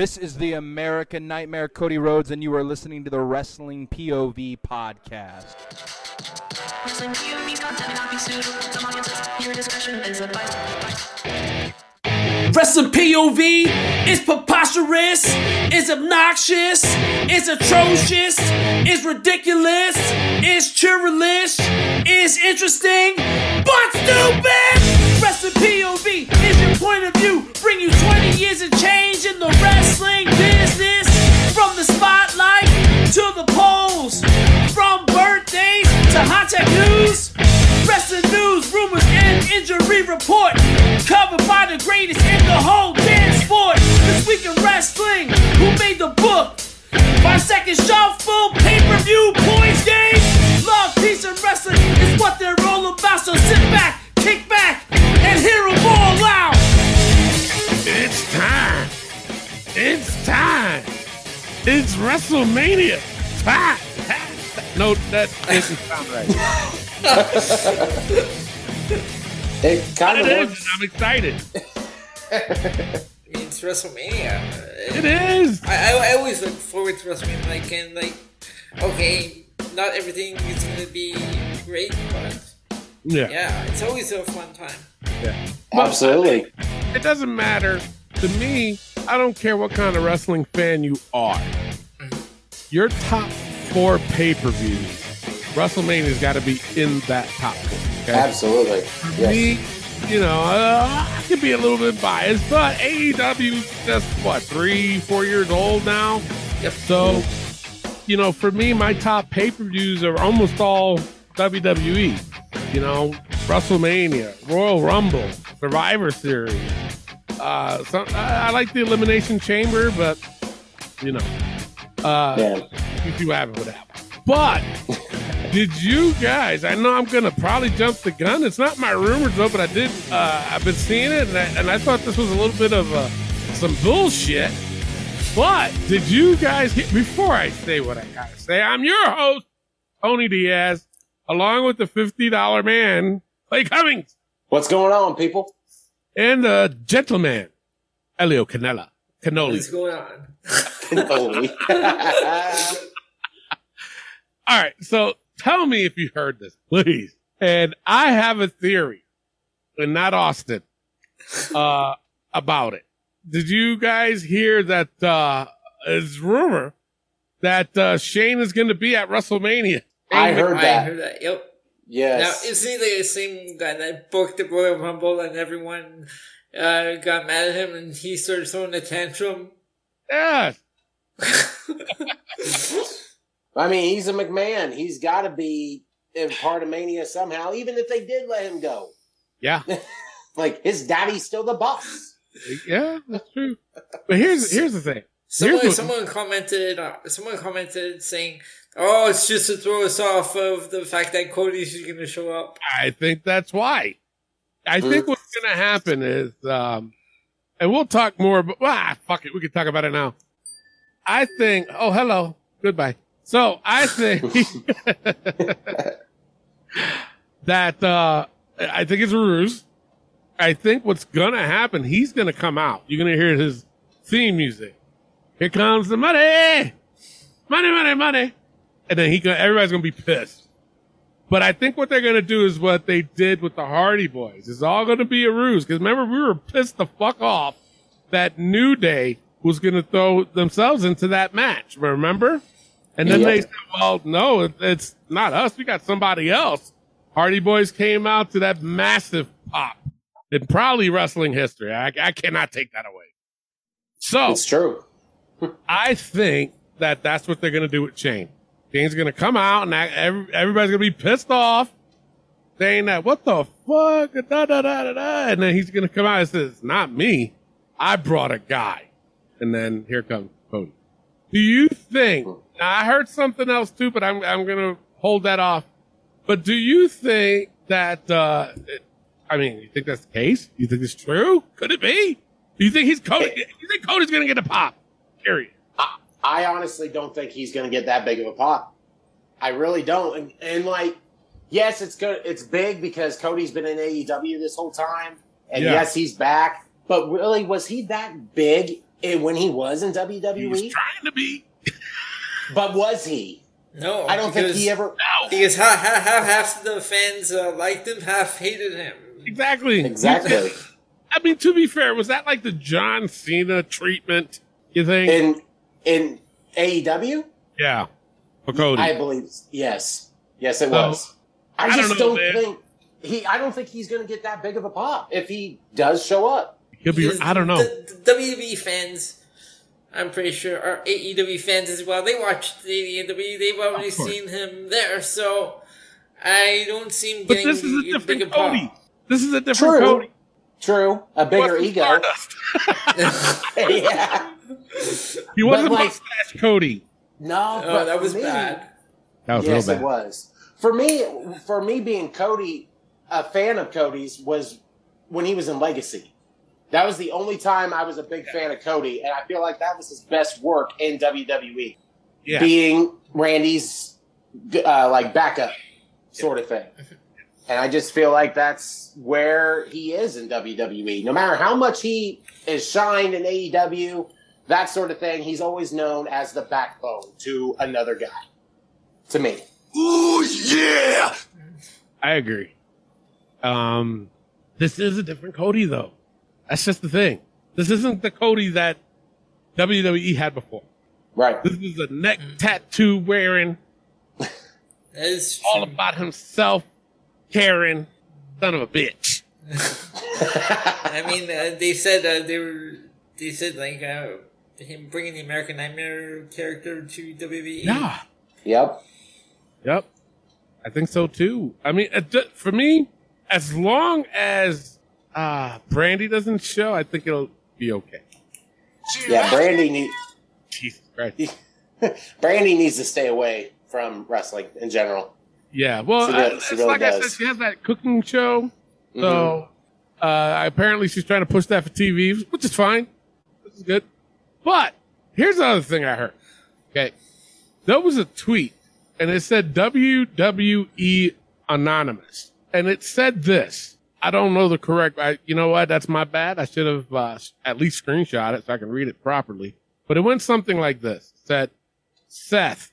This is the American Nightmare, Cody Rhodes, and you are listening to the Wrestling POV Podcast. Wrestling POV content not be suitable to audiences. Your discretion is advised. Wrestling POV is preposterous, is obnoxious, is atrocious, is ridiculous, is churlish, is interesting, but stupid! Wrestling POV is your point of view. Bring you 20 years of change in the wrestling business. From the spotlight to the polls. From birthdays to hot tech news. Wrestling news, rumors, and injury report. Covered by the greatest in the whole damn sport. This week in wrestling, who made the book? 5 second shuffle, pay-per-view, points game. Love, peace, and wrestling is what they're all about. So sit back, kick back. And hear them all out. It's time. It's time. It's WrestleMania time. No, that doesn't sound right. It kind of is. I'm excited. It's WrestleMania. It is. I always look forward to WrestleMania. Like, and like, okay, not everything is going to be great, but. Yeah, it's always a fun time. Yeah, absolutely. It doesn't matter to me. I don't care what kind of wrestling fan you are. Your top four pay-per-views, WrestleMania's got to be in that top four. Okay? Absolutely. For me, you know, I could be a little bit biased, but AEW's just what 3-4 years old now. Yep. So, you know, for me, my top pay-per-views are almost all WWE. You know, WrestleMania, Royal Rumble, Survivor Series. I like the Elimination Chamber, but, you know, if you have it, whatever. But did you guys, I know I'm going to probably jump the gun. It's not my rumors, though, but I've been seeing it, and I thought this was a little bit of some bullshit. But did you guys, before I say what I got to say, I'm your host, Tony Diaz, along with the $50 man, Clay Cummings. What's going on, people? And the gentleman, Elio Cannella. Cannoli. What's going on? Cannoli. All right, so tell me if you heard this, please. And I have a theory, and not Austin, about it. Did you guys hear that it's rumor that Shane is going to be at WrestleMania? I heard that. Yep. Yes. Now, isn't he the same guy that booked the Royal Rumble and everyone got mad at him and he started throwing a tantrum? Yeah. I mean, he's a McMahon. He's got to be a part of Mania somehow, even if they did let him go. Yeah. Like, his daddy's still the boss. Yeah, that's true. But here's the thing. Someone commented saying, oh, it's just to throw us off of the fact that Cody's going to show up. I think that's why. I think what's going to happen is, and we'll talk more, but fuck it. We can talk about it now. I think, oh, hello. Goodbye. So I think that, I think it's a ruse. I think what's going to happen, he's going to come out. You're going to hear his theme music. Here comes the money. Money, money, money. And then everybody's going to be pissed. But I think what they're going to do is what they did with the Hardy Boys. It's all going to be a ruse. Because remember, we were pissed the fuck off that New Day was going to throw themselves into that match. Remember? And then they said, well, no, it's not us. We got somebody else. Hardy Boys came out to that massive pop in probably wrestling history. I cannot take that away. So it's true. I think that that's what they're going to do with Shane. Shane's going to come out and everybody's going to be pissed off saying that, what the fuck? Da, da, da, da, da. And then he's going to come out and say, it's not me. I brought a guy. And then here comes Cody. Do you think, now I heard something else too, but I'm going to hold that off. But do you think that, you think that's the case? You think it's true? Could it be? Do you think you think Cody's going to get a pop? Period. I honestly don't think he's going to get that big of a pop. I really don't. And like, yes, it's good. It's big because Cody's been in AEW this whole time. And yes, he's back. But really, was he that big And when he was in WWE? He was trying to be. But was he? No. I don't think he ever... No. Because half the fans liked him, half hated him. Exactly. I mean, to be fair, was that like the John Cena treatment, you think? In AEW? Yeah. For Cody. I believe, yes. Yes, it was. I don't think he's going to get that big of a pop if he does show up. He'll be, I don't know. The WWE fans, I'm pretty sure, are AEW fans as well. They watched AEW. They've already seen him there, so I don't see him getting a big of a pop. This is a different Cody. True. A bigger ego. Stardust. Yeah. He wasn't mustache Cody. No, but that was bad. That was real bad. Yes, it was. For me being Cody, a fan of Cody's, was when he was in Legacy. That was the only time I was a big fan of Cody, and I feel like that was his best work in WWE. Yeah. Being Randy's backup sort of thing. And I just feel like that's where he is in WWE. No matter how much he is shined in AEW, that sort of thing, he's always known as the backbone to another guy. To me. Ooh, yeah! I agree. This is a different Cody, though. That's just the thing. This isn't the Cody that WWE had before. Right. This is a neck tattoo wearing, all about himself. Karen, son of a bitch. I mean, they said him bringing the American Nightmare character to WWE. Yeah. Yep. I think so too. I mean, for me, as long as Brandy doesn't show, I think it'll be okay. Yeah, Jesus Christ. Brandy needs to stay away from wrestling in general. Yeah, well, I said, she has that cooking show, so apparently she's trying to push that for TV, which is fine. This is good. But here's the other thing I heard. Okay, there was a tweet, and it said WWE Anonymous, and it said this. I don't know the correct. You know what? That's my bad. I should have at least screenshot it so I can read it properly. But it went something like this. It said, Seth,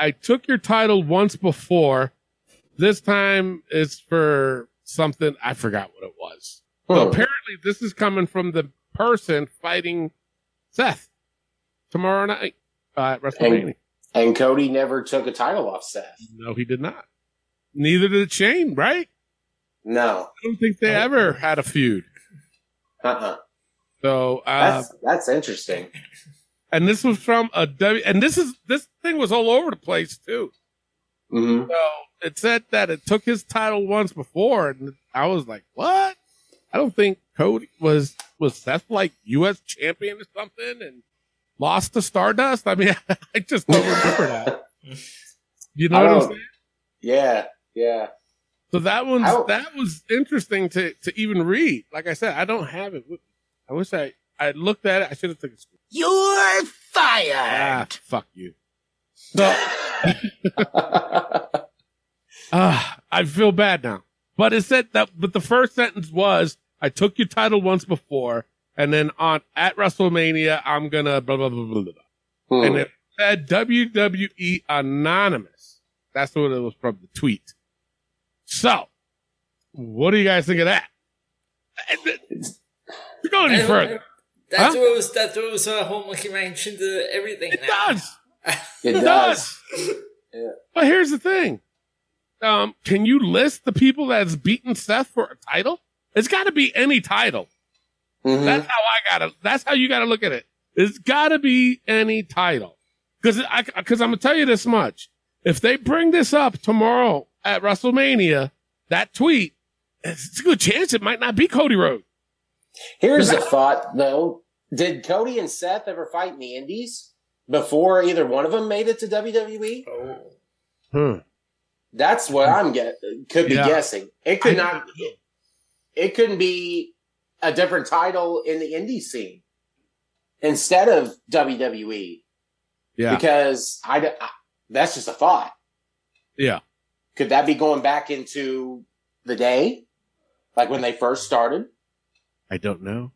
I took your title once before. This time it's for something. I forgot what it was. So apparently this is coming from the person fighting Seth tomorrow night at WrestleMania. And Cody never took a title off Seth. No, he did not. Neither did Shane, right? No. I don't think they ever had a feud. So that's interesting. And this was from this thing was all over the place too. Mm-hmm. So it said that it took his title once before, and I was like, "What? I don't think Cody was Seth like U.S. champion or something, and lost to Stardust." I mean, I just don't remember that. You know what I'm saying? Yeah. So that was interesting to even read. Like I said, I don't have it. I wish I looked at it. I should have took a screen. You're fired. Ah, fuck you. So, I feel bad now. But it said that. But the first sentence was, "I took your title once before, and then at WrestleMania, I'm gonna blah blah blah blah blah." And it said WWE Anonymous. That's what it was from the tweet. So, what do you guys think of that? We're going any further. That throws a whole monkey wrench into everything. It does. Yeah. But here's the thing. Can you list the people that's beaten Seth for a title? It's got to be any title. That's how that's how you got to look at it. It's got to be any title. Because I'm going to tell you this much. If they bring this up tomorrow at WrestleMania, that tweet, it's a good chance it might not be Cody Rhodes. Here's a thought, though. Did Cody and Seth ever fight in the Indies before either one of them made it to WWE? Oh. That's what I'm guessing. It couldn't be a different title in the indie scene instead of WWE. Yeah. Because that's just a thought. Yeah. Could that be going back into the day? Like when they first started? I don't know.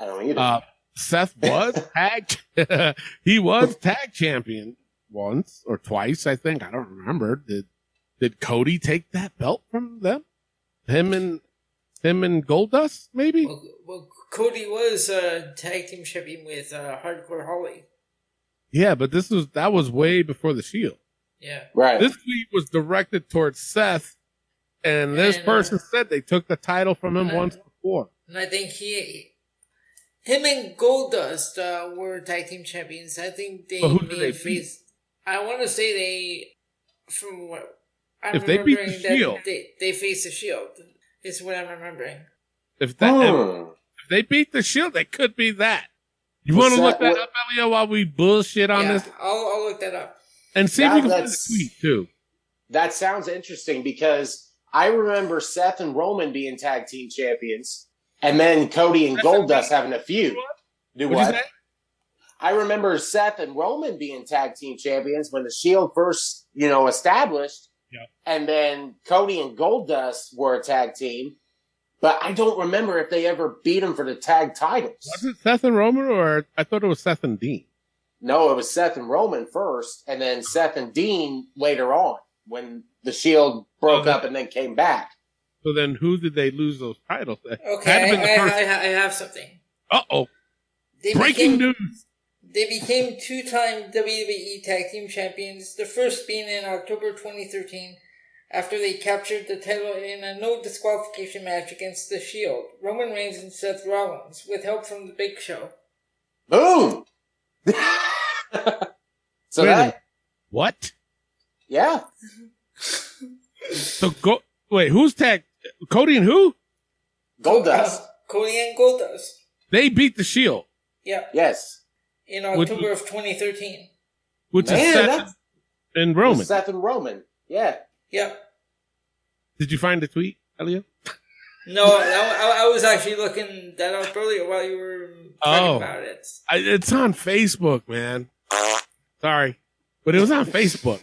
I don't either. Seth was tag. He was tag champion once or twice, I think. I don't remember. Did Cody take that belt from them? Him and Goldust, maybe. Well, Cody was tag team champion with Hardcore Holly. Yeah, but that was way before the Shield. Yeah, right. This tweet was directed towards Seth, and this person said they took the title from him once before. And I think him and Goldust were tag team champions. I think they. But who did they beat? I want to say they faced the Shield. Is what I'm remembering. If they beat the Shield, it could be that. You want to look that up, Elio, while we bullshit on this? I'll look that up. And see if you can find the tweet, too. That sounds interesting, because I remember Seth and Roman being tag team champions, and then Cody and Goldust having a feud. What? I remember Seth and Roman being tag team champions when the Shield first, established, and then Cody and Goldust were a tag team, but I don't remember if they ever beat them for the tag titles. Was it Seth and Roman, or I thought it was Seth and Dean? No, it was Seth and Roman first, and then Seth and Dean later on when the Shield broke up and then came back. So then who did they lose those titles? Okay, I have something. Uh-oh. Breaking news. They became two-time WWE Tag Team Champions, the first being in October 2013 after they captured the title in a no-disqualification match against The Shield, Roman Reigns and Seth Rollins, with help from The Big Show. Boom! So really? What? Yeah. Wait, who's tag? Cody and who? Goldust. Cody and Goldust. They beat the Shield. Yeah. Yes. In October of 2013. Which is Seth and Roman. Seth and Roman. Yeah. Yeah. Did you find the tweet, Elio? No, I was actually looking that up earlier while you were talking about it. It's on Facebook, man. Sorry. But it was on Facebook.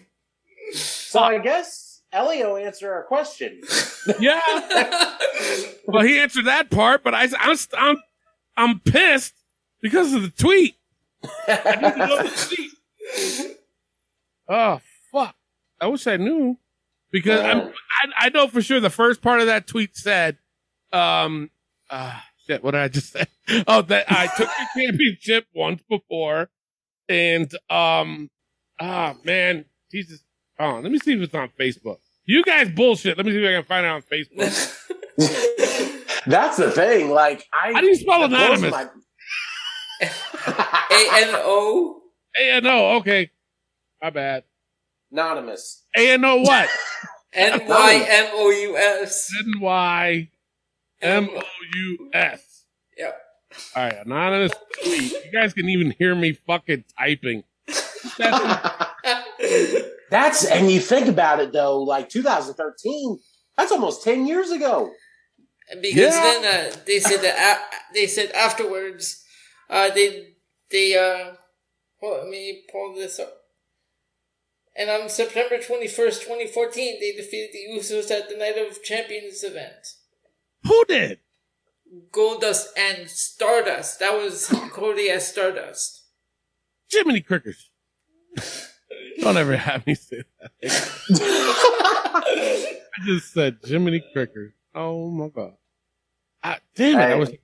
So I guess Elio answered our question. Yeah. Well, he answered that part, but I'm pissed because of the tweet. I need to know the tweet. Oh, fuck. I wish I knew. Because I know for sure the first part of that tweet said, shit, what did I just say? Oh, that I took the championship once before, and man, Jesus. Oh, let me see if it's on Facebook. You guys bullshit. Let me see if I can find it on Facebook. That's the thing. Like, how do you spell anonymous? A-N-O? A-N-O, okay. My bad. Anonymous. A-N-O what? N-Y-M-O-U-S. N-Y-M-O-U-S. Yep. All right, anonymous tweet. You guys can even hear me fucking typing. That's, and you think about it, though, like 2013, that's almost 10 years ago. Because then they said that they said afterwards, let me pull this up. And on September 21st, 2014, they defeated the Usos at the Night of Champions event. Who did? Goldust and Stardust. That was Cody as Stardust. Jiminy Crickers. Don't ever have me say that. I just said Jiminy Crickers. Oh, my God. Damn it. That was a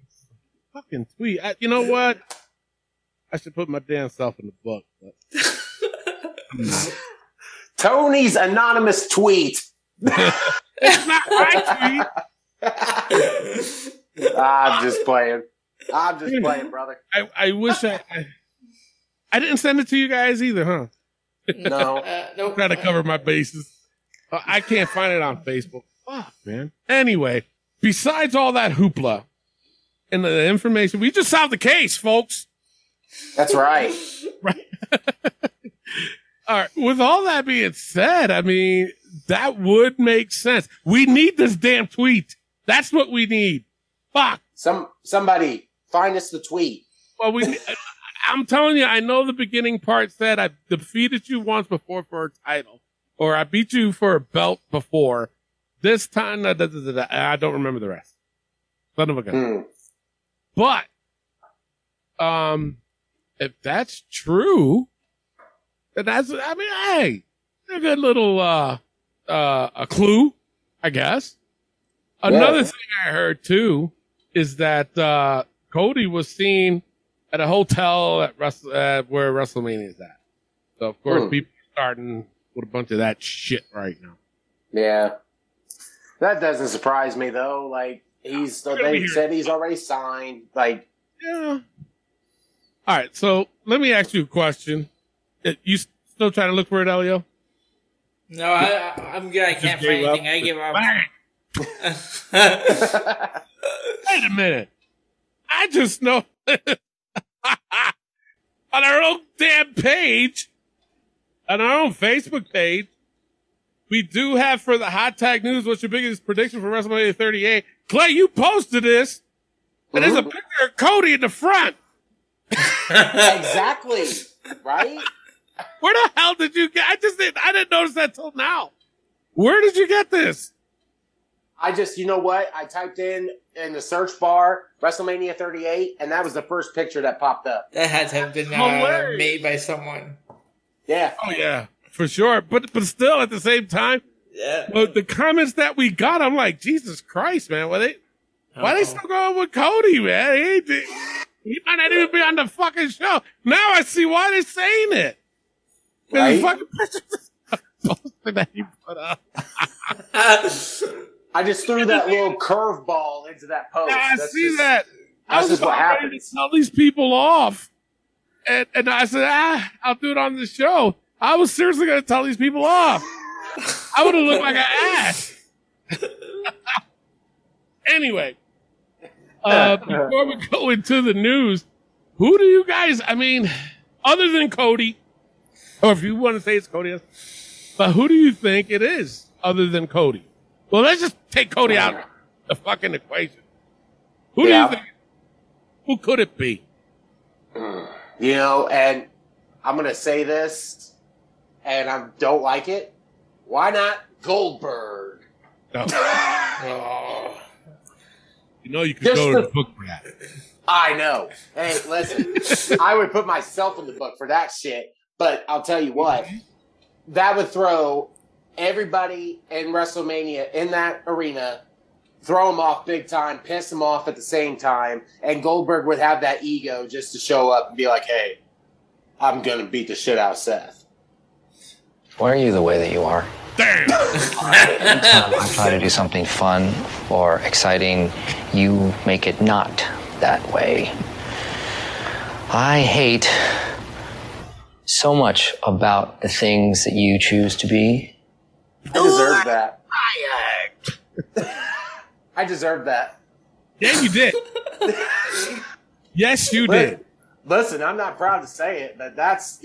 fucking tweet. You know what? I should put my damn self in the book. But... Tony's anonymous tweet. It's not my tweet. I'm just playing. Brother. I wish I didn't send it to you guys either, huh? No. Nope. Trying to cover my bases. I can't find it on Facebook. Fuck, man. Anyway, besides all that hoopla and the information, we just solved the case, folks. That's right. Right. All right. With all that being said, I mean, that would make sense. We need this damn tweet. That's what we need. Fuck. Somebody find us the tweet. Well, I'm telling you, I know the beginning part said I defeated you once before for a title, or I beat you for a belt before. This time, I don't remember the rest. Son of a gun. But If that's true, then that's, I mean, hey, a good little, a clue, I guess. Another thing I heard too is that, Cody was seen at a hotel at where WrestleMania is at. So of course people are starting with a bunch of that shit right now. Yeah. That doesn't surprise me though. Like they said he's already signed. Like, yeah. All right. So let me ask you a question. You still trying to look for it, Elio? No, I'm good. I can't find anything. I give up. Wait a minute. I just know on our own damn page, on our own Facebook page, we do have for the hot tag news. What's your biggest prediction for WrestleMania 38? Clay, you posted this, and there's a picture of Cody in the front. Exactly. Right? Where the hell did you get? I didn't notice that till now. Where did you get this? I just, you know what? I typed in the search bar WrestleMania 38, and that was the first picture that popped up. That had to have been made by someone. Yeah. Oh yeah, for sure. But still, at the same time, yeah. But the comments that we got, I'm like, Jesus Christ, man! Why they still going with Cody, man? He might not even be on the fucking show. Now I see why they're saying it. Right? The fucking pictures that he put up. I just threw that little curveball into that post. Yeah, I see that. That's just what happened. To tell these people off. And I said, I'll do it on the show. I was seriously going to tell these people off. I would have looked like an ass. Anyway, before we go into the news, who do you guys, I mean, other than Cody, or if you want to say it's Cody, but who do you think it is other than Cody? Well, let's just take Cody out of the fucking equation. Who do you think? Who could it be? You know, and I'm going to say this, and I don't like it. Why not Goldberg? No. Oh. You know you could go to the book for that. I know. Hey, listen, I would put myself in the book for that shit, but I'll tell you what, that would throw everybody in WrestleMania in that arena, throw him off big time, piss him off at the same time, and Goldberg would have that ego just to show up and be like, hey, I'm going to beat the shit out of Seth. Why are you the way that you are? Damn! I try to do something fun or exciting. You make it not that way. I hate so much about the things that you choose to be. I deserve that. I deserve that. Yeah, you did. Yes, you did. Listen, I'm not proud to say it, but that's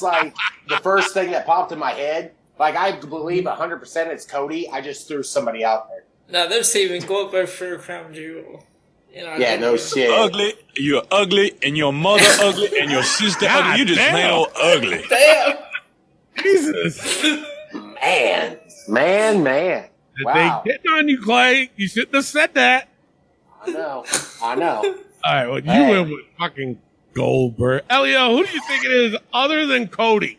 like the first thing that popped in my head. Like, I believe 100% it's Cody. I just threw somebody out there. No, they're saving Goldberg for a crown jewel. You know, yeah, no shit. You're ugly, and your mother ugly, and your sister ugly. You just plain old ugly. Damn. Jesus. Man. Wow. They getting on you, Clay. You shouldn't have said that. I know. All right, well, you went with fucking Goldberg. Elio, who do you think it is other than Cody?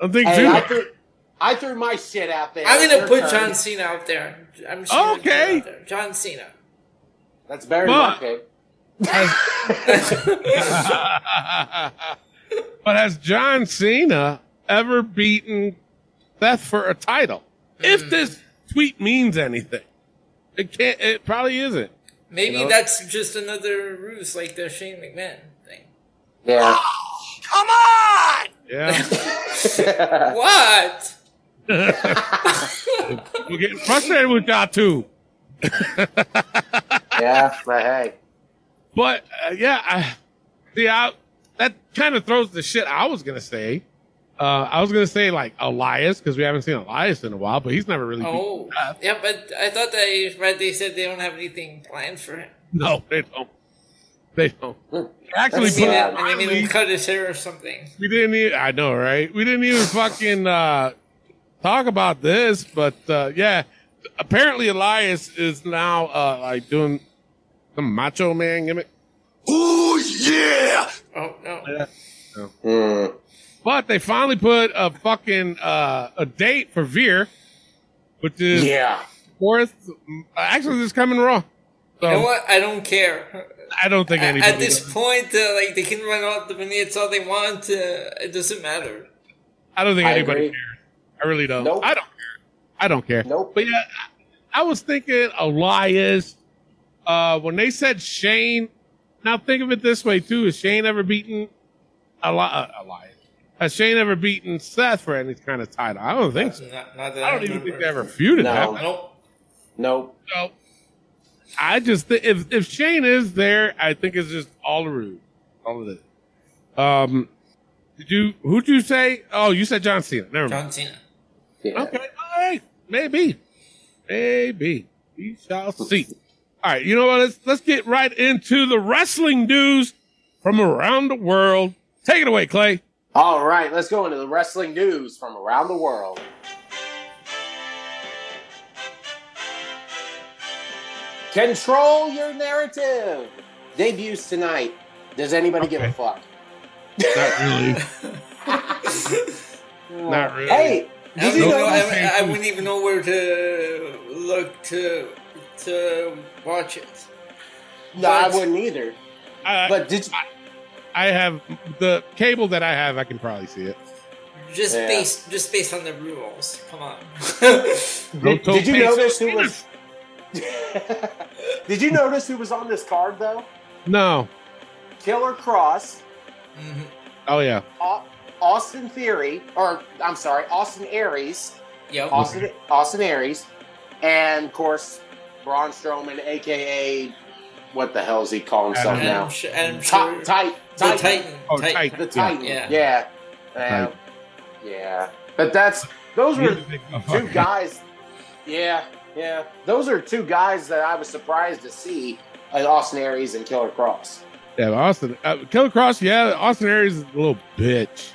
I threw my shit out there. I'm going to put John Cena out there. I'm sure out there. John Cena. That's very lucky. But has John Cena ever beaten Seth for a title? Mm-hmm. If this tweet means anything, it probably isn't. Maybe that's just another ruse, like the Shane McMahon thing. Yeah. Oh, come on! Yeah. What? We're getting frustrated with y'all too. Yeah, but hey. But that kind of throws the shit I was going to say. I was going to say, like, Elias, because we haven't seen Elias in a while, but he's never really beat Seth. Yeah, but I thought they said they don't have anything planned for him. No, they don't. Actually, I mean, we cut his hair or something. We didn't even, I know, right? We didn't even fucking talk about this, but yeah, apparently Elias is now like doing The Macho Man gimmick. Ooh, yeah! Oh, no. Yeah. No. But they finally put a fucking a date for Veer, which is fourth. Actually, this is coming Raw. So, you know what? I don't care. I don't think anybody at this point, like, they can run out the minutes all they want. It doesn't matter. I don't think anybody cares. I really don't. Nope. I don't care. I don't care. Nope. But yeah, I was thinking a lie is when they said Shane. Now think of it this way too: Has Shane ever beaten Elias? Has Shane ever beaten Seth for any kind of title? I don't think so. Not that I don't even think they ever feuded that. Nope. So I just if Shane is there, I think it's just all a ruse, all of it. Who'd you say? Oh, you said John Cena. Never mind. John Cena. Yeah. Okay. All right. Maybe. We shall see. All right. You know what? Let's get right into the wrestling news from around the world. Take it away, Clay. All right. Let's go into the wrestling news from around the world. Control your narrative. Debuts tonight. Does anybody give a fuck? Not really. Not really. Hey, did you know? I wouldn't even know where to look to watch it. No, but I wouldn't either. But did you? I have the cable that I have. I can probably see it. Just based on the rules. Come on. Did you notice who was? Did you notice who was on this card though? No. Killer Cross. Mm-hmm. Oh yeah, Austin Theory, or I'm sorry, Austin Aries. Yep. Austin Aries, and of course Braun Strowman, aka what the hell is he calling himself now? Titan. The Titan. Yeah. But those were two guys. Yeah. Those are two guys that I was surprised to see: Austin Aries and Killer Cross. Yeah, Austin. Killer Cross, Austin Aries is a little bitch.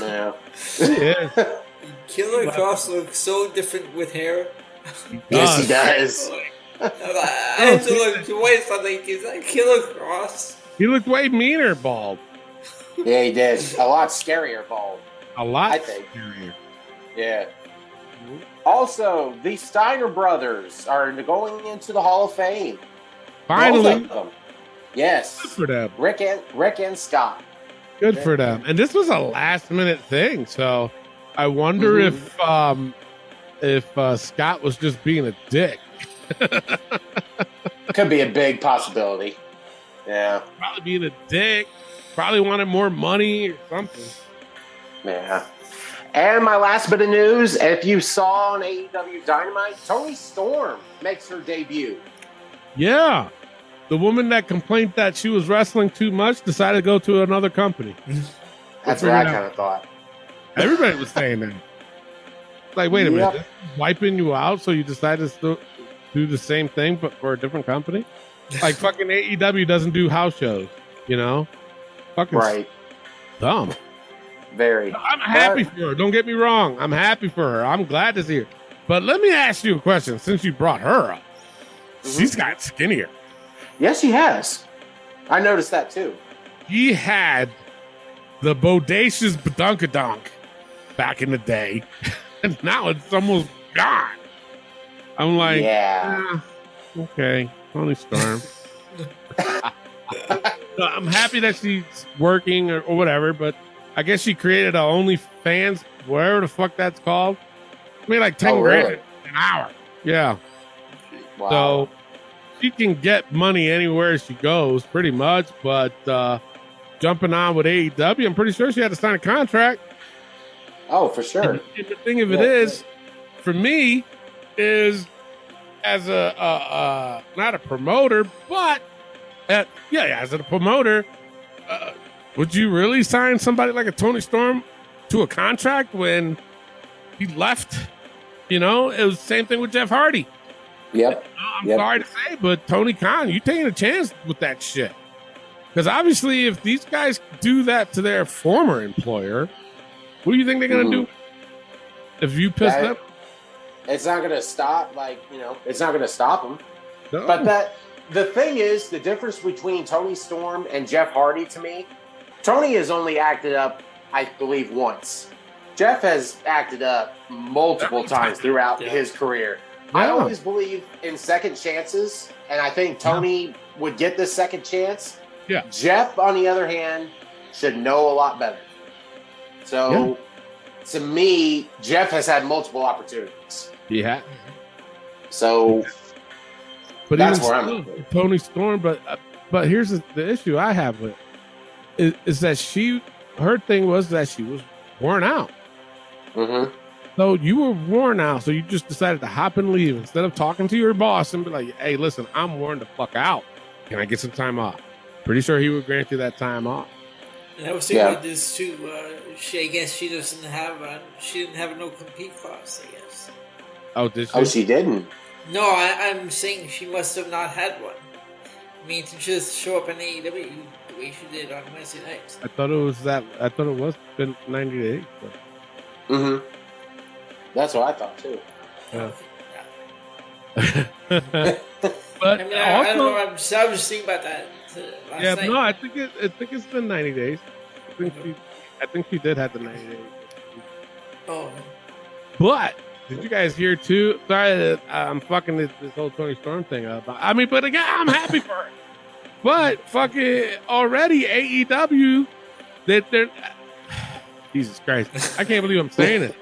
Yeah. Killer Cross looks so different with hair. Yes, he does. I had to look twice. I'm like, is that Killer Cross? He looked way meaner bald. Yeah, he did. A lot scarier bald. Scarier. Yeah. Also, the Steiner brothers are going into the Hall of Fame. Finally. Yes. Good for them. Rick and Scott. Good for them. And this was a last minute thing, so I wonder if Scott was just being a dick. Could be a big possibility. Yeah. Probably being a dick. Probably wanted more money or something. Yeah. And my last bit of news, if you saw on AEW Dynamite, Toni Storm makes her debut. Yeah. The woman that complained that she was wrestling too much decided to go to another company. That's what I kind of thought. Everybody was saying that. Like, wait a minute. Wiping you out so you decided to do the same thing but for a different company? Like, fucking AEW doesn't do house shows, you know? Fucking dumb. Very. I'm happy for her. Don't get me wrong. I'm happy for her. I'm glad to see her. But let me ask you a question since you brought her up. Mm-hmm. She's got skinnier. Yes, she has. I noticed that too. He had the bodacious badunkadonk back in the day, and now it's almost gone. I'm like, okay, Toni Storm. I'm happy that she's working or whatever, but I guess she created a OnlyFans, whatever the fuck that's called. I mean, like $10,000 an hour. Yeah. Wow. So she can get money anywhere she goes, pretty much. But jumping on with AEW, I'm pretty sure she had to sign a contract. Oh, for sure. And the thing of it is, for me, is as a not a promoter, but as a promoter, would you really sign somebody like a Toni Storm to a contract when he left? You know, it was the same thing with Jeff Hardy. Yep. I'm sorry to say, but Tony Khan, you taking a chance with that shit. Because obviously, if these guys do that to their former employer, what do you think they're going to do? If you piss them? It's not going to stop. Like, you know, it's not going to stop them. No. But that the thing is, the difference between Tony Storm and Jeff Hardy to me, Tony has only acted up, I believe, once. Jeff has acted up multiple times throughout his career. Yeah. I always believe in second chances, and I think Tony would get this second chance. Yeah. Jeff, on the other hand, should know a lot better. So, to me, Jeff has had multiple opportunities. Yeah. So, but that's where I'm at. Tony Storm, but here's the issue I have with it, is that her thing was that she was worn out. Mm-hmm. So you were worn out, so you just decided to hop and leave instead of talking to your boss and be like, hey, listen, I'm worn the fuck out. Can I get some time off? Pretty sure he would grant you that time off. And I was thinking about this too. I guess she didn't have a no compete clause, I guess. Oh, did she? Oh, she didn't. No, I'm saying she must have not had one. I mean, to just show up in AEW the way she did on Wednesday nights. I thought it was been 90 days. Mm-hmm. That's what I thought too. But I mean, I don't know. I was just thinking about that. Last night. No, I think it's been 90 days. I think she did have the 90 days. Oh, but did you guys hear too? Sorry that I'm fucking this whole Tony Storm thing up. I mean, but again, I'm happy for it. But fucking already AEW that they're Jesus Christ, I can't believe I'm saying it.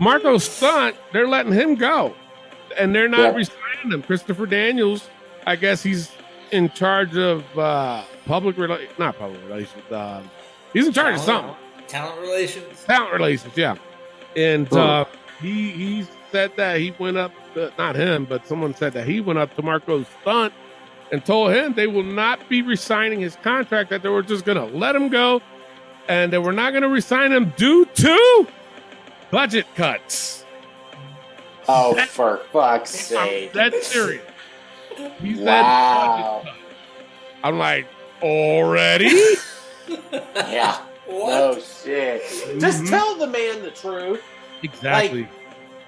Marco Stunt, they're letting him go, and they're not resigning him. Christopher Daniels, I guess he's in charge of public relations. He's in charge of something. Talent relations. Yeah, and he said that he went up. Not him, but someone said that he went up to Marco Stunt and told him they will not be resigning his contract. That they were just going to let him go, and they were not going to resign him due to budget cuts. Oh, for fuck's sake! That's serious. He's wow. I'm like, already? Yeah. What? No shit. Mm-hmm. Just tell the man the truth. Exactly. Like,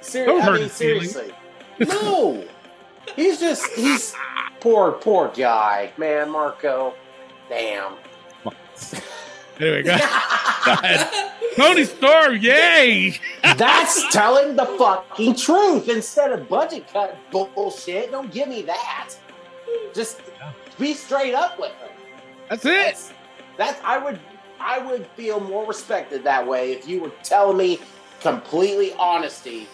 seriously. No. He's poor guy, man, Marco. Damn. Anyway, go ahead. Tony Storm, yay! That's telling the fucking truth instead of budget cut bullshit. Don't give me that. Just be straight up with her. That's it. That's I would feel more respected that way if you were telling me completely honesty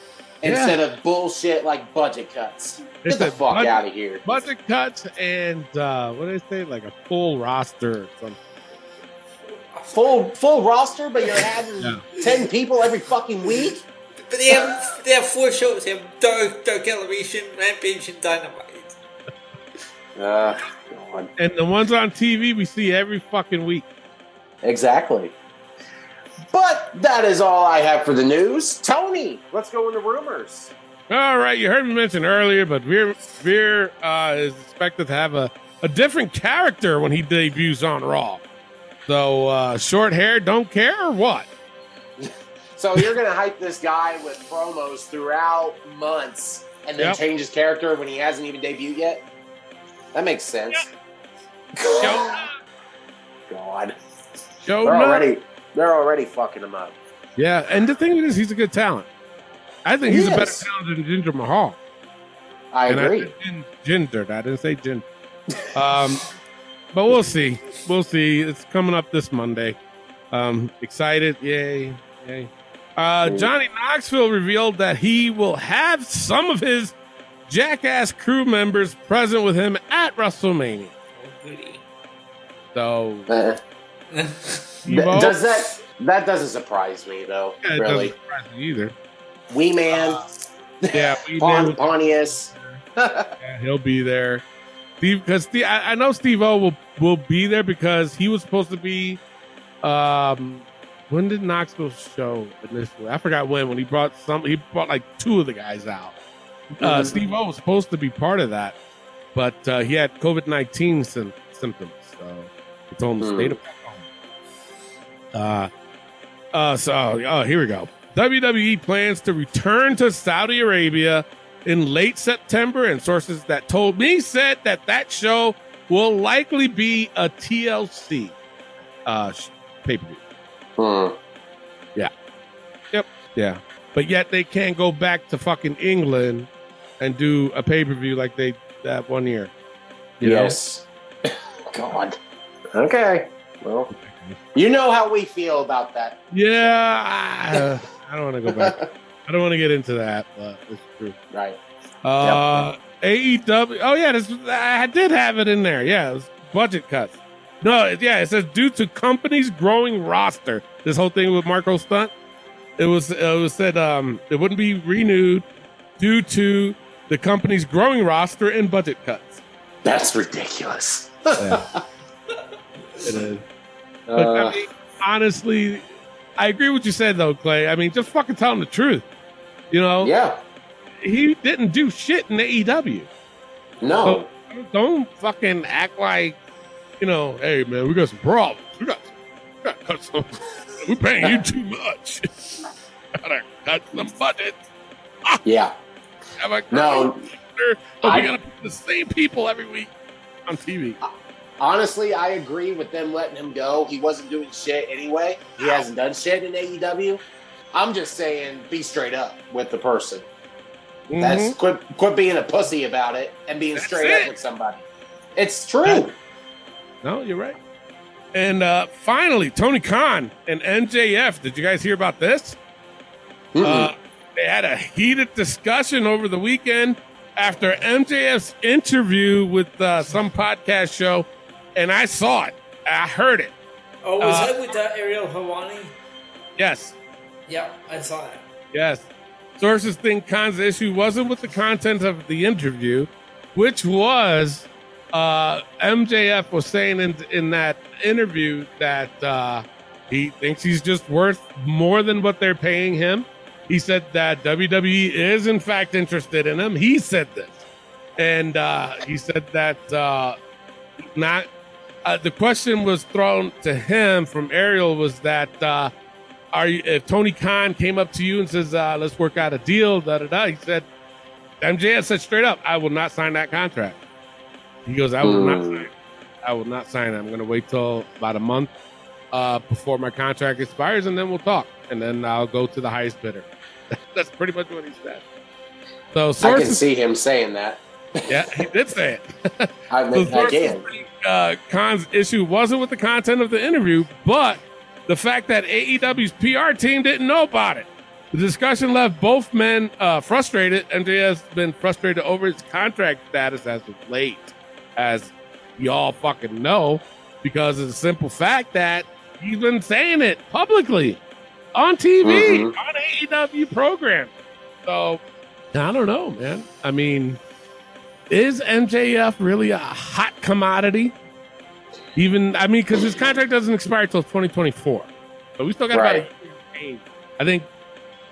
instead of bullshit like budget cuts. Get the fuck out of here. Budget cuts and what did I say? Like a full roster or something. Full roster, but you're having 10 people every fucking week. But they have four shows. They have Dark Elevation, Rampage, and Dynamite. And the ones on TV we see every fucking week. Exactly. But that is all I have for the news. Tony, let's go into rumors. All right, you heard me mention earlier, but Veer is expected to have a different character when he debuts on Raw. So, short hair, don't care, or what? So, you're going to hype this guy with promos throughout months and then change his character when he hasn't even debuted yet? That makes sense. Yep. God. They're already fucking him up. Yeah, and the thing is, he's a good talent. I think he's a better talent than Jinder Mahal. I agree. I didn't say Jinder. But we'll see. It's coming up this Monday. Excited. Yay. Johnny Knoxville revealed that he will have some of his Jackass crew members present with him at WrestleMania. Oh, goody. So. Does that doesn't surprise me, though. Yeah, really. Doesn't surprise me either. Wee Man. Pontius. Yeah, he'll be there. Because I know Steve-O will be there because he was supposed to be. When did Knoxville show initially? I forgot when he brought like two of the guys out. Steve-O was supposed to be part of that, but he had COVID-19 symptoms, so he told him to stay back home. So here we go. WWE plans to return to Saudi Arabia in late September, and sources that told me said that show will likely be a TLC pay-per-view. Yeah. Yep. Yeah. But yet they can't go back to fucking England and do a pay-per-view like they that one year. You know? God. Okay. Well, you know how we feel about that. Yeah. I don't want to go back. I don't want to get into that, but it's true. Right. Yep. AEW. Oh, yeah. I did have it in there. Yeah. It was budget cuts. No, yeah. It says due to companies' growing roster. This whole thing with Marco Stunt. It was said it wouldn't be renewed due to the company's growing roster and budget cuts. That's ridiculous. Yeah. It is. But, I mean, honestly, I agree with what you said, though, Clay. I mean, just fucking tell him the truth. You know? Yeah. He didn't do shit in the AEW. No. So don't fucking act like, you know, hey, man, we got some problems. We got to cut some. We're paying you too much. Got to cut some budget. Yeah. We got to put the same people every week on TV. Honestly, I agree with them letting him go. He wasn't doing shit anyway. He hasn't done shit in AEW. I'm just saying, be straight up with the person. Mm-hmm. That's quit being a pussy about it and being straight up with somebody. It's true. No, you're right. And finally, Tony Khan and MJF. Did you guys hear about this? Mm-hmm. They had a heated discussion over the weekend after MJF's interview with some podcast show. And I saw it. I heard it. Oh, was that with Ariel Helwani? Yes. Yep, I saw it. Yes. Sources think Khan's issue wasn't with the content of the interview, which was MJF was saying in that interview that he thinks he's just worth more than what they're paying him. He said that WWE is, in fact, interested in him. He said this. And he said that the question was thrown to him from Ariel was that if Tony Khan came up to you and says, let's work out a deal, da-da-da, he said, MJF said straight up, I will not sign that contract. He goes, I will not sign it. I will not sign it. I'm going to wait till about a month before my contract expires, and then we'll talk. And then I'll go to the highest bidder. That's pretty much what he said. So sources, I can see him saying that. Yeah, he did say it. I mean, so again, Khan's issue wasn't with the content of the interview, but the fact that AEW's PR team didn't know about it. The discussion left both men frustrated. MJF's been frustrated over his contract status as of late, as y'all fucking know, because of the simple fact that he's been saying it publicly. On TV, on AEW program. So, I don't know, man. I mean, is MJF really a hot commodity? Because his contract doesn't expire until 2024. So, we still got about a year, I think,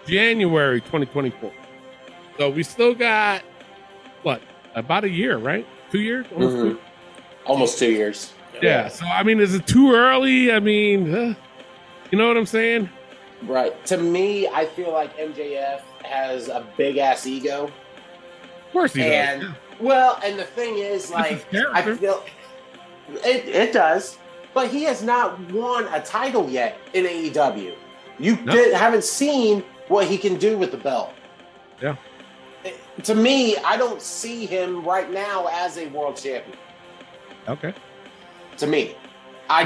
January 2024. So, we still got, about a year, right? 2 years? Almost 2 years. Yeah. So, I mean, is it too early? I mean, you know what I'm saying? Right. To me, I feel like MJF has a big-ass ego. Of course he does. Well, and the thing is, like, I feel... It does. But he has not won a title yet in AEW. You haven't seen what he can do with the belt. Yeah. To me, I don't see him right now as a world champion. Okay. To me. I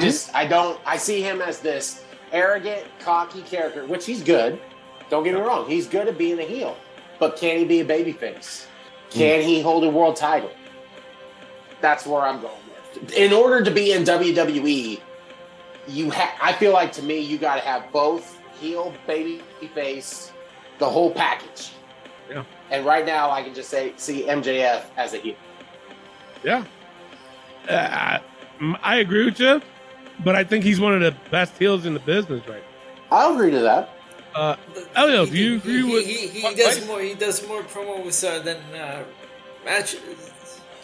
see him as this... arrogant, cocky character, which he's good. Don't get me wrong. He's good at being a heel. But can he be a babyface? Can he hold a world title? That's where I'm going with. In order to be in WWE, I feel like, to me, you got to have both heel, babyface, the whole package. Yeah. And right now, I can just see MJF as a heel. Yeah. I agree with you. But I think he's one of the best heels in the business right now. I'll agree to that. Elio, do you agree with... He does more promos than matches.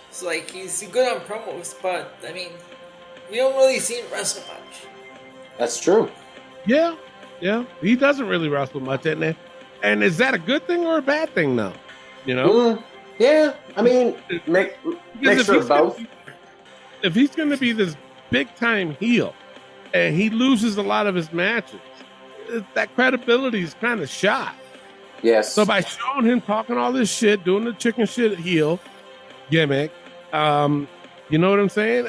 It's like, he's good on promos, but, I mean, we don't really see him wrestle much. That's true. Yeah, yeah. He doesn't really wrestle much, isn't he? And is that a good thing or a bad thing, though? you know? Yeah, I mean, mixture of both. If he's going to be this big-time heel and he loses a lot of his matches, that credibility is kind of shot. Yes. So by showing him talking all this shit, doing the chicken shit heel gimmick, you know what I'm saying?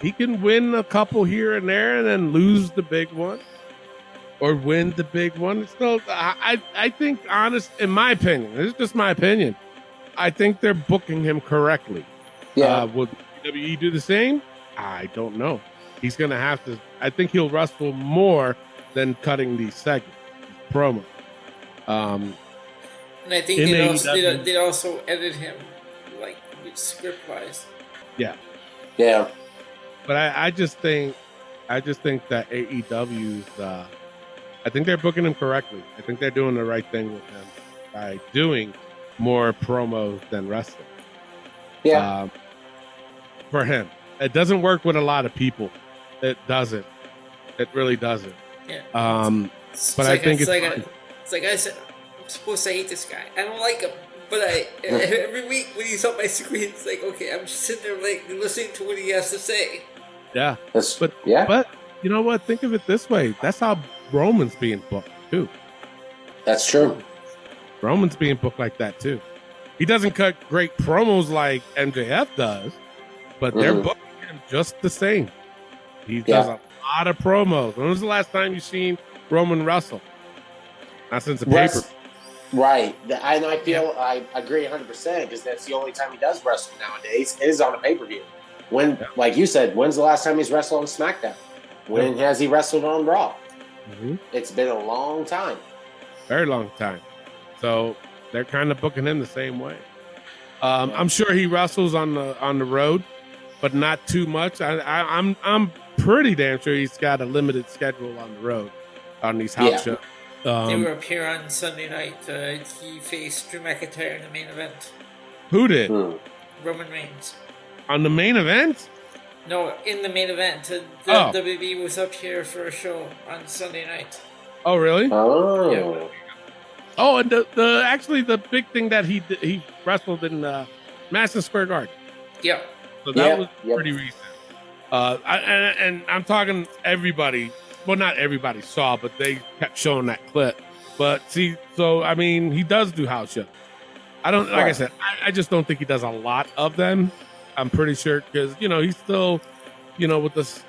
He can win a couple here and there and then lose the big one or win the big one. So I think, honest, in my opinion, this is just my opinion, I think they're booking him correctly. Yeah. Would WWE do the same? I don't know. He's going to have to. I think he'll wrestle more than cutting these segments, promo. And I think they also edit him, like, script-wise. Yeah. Yeah. But I just think that AEW's, I think they're booking him correctly. I think they're doing the right thing with him by doing more promos than wrestling. Yeah. For him. It doesn't work with a lot of people. It doesn't. It really doesn't. Yeah. But I think it's like I said, I'm supposed to hate this guy. I don't like him. But every week when he's on my screen, it's like, okay, I'm just sitting there like listening to what he has to say. Yeah. But you know what? Think of it this way. That's how Roman's being booked, too. That's true. Roman's being booked like that, too. He doesn't cut great promos like MJF does, but they're booking him just the same. He does a lot of promos. When was the last time you seen Roman wrestle? Not since the paper. Right. And I feel I agree 100% because that's the only time he does wrestle nowadays is on a pay-per-view. When, like you said, when's the last time he's wrestled on SmackDown? When has he wrestled on Raw? Mm-hmm. It's been a long time. Very long time. So they're kind of booking him the same way. I'm sure he wrestles on the road, but not too much. I'm pretty damn sure he's got a limited schedule on the road on these house shows. They were up here on Sunday night. He faced Drew McIntyre in the main event. Who did? Roman Reigns. On the main event? No, in the main event. WWE was up here for a show on Sunday night. Oh, really? Oh. Yeah. Oh, and actually the big thing that he wrestled in Madison Square Garden. Yeah. So that was pretty recent. And I'm talking everybody. Well, not everybody saw, but they kept showing that clip. But see, so I mean, he does do house shows. I don't, like I said, I just don't think he does a lot of them. I'm pretty sure because, you know, he's still, you know, with this.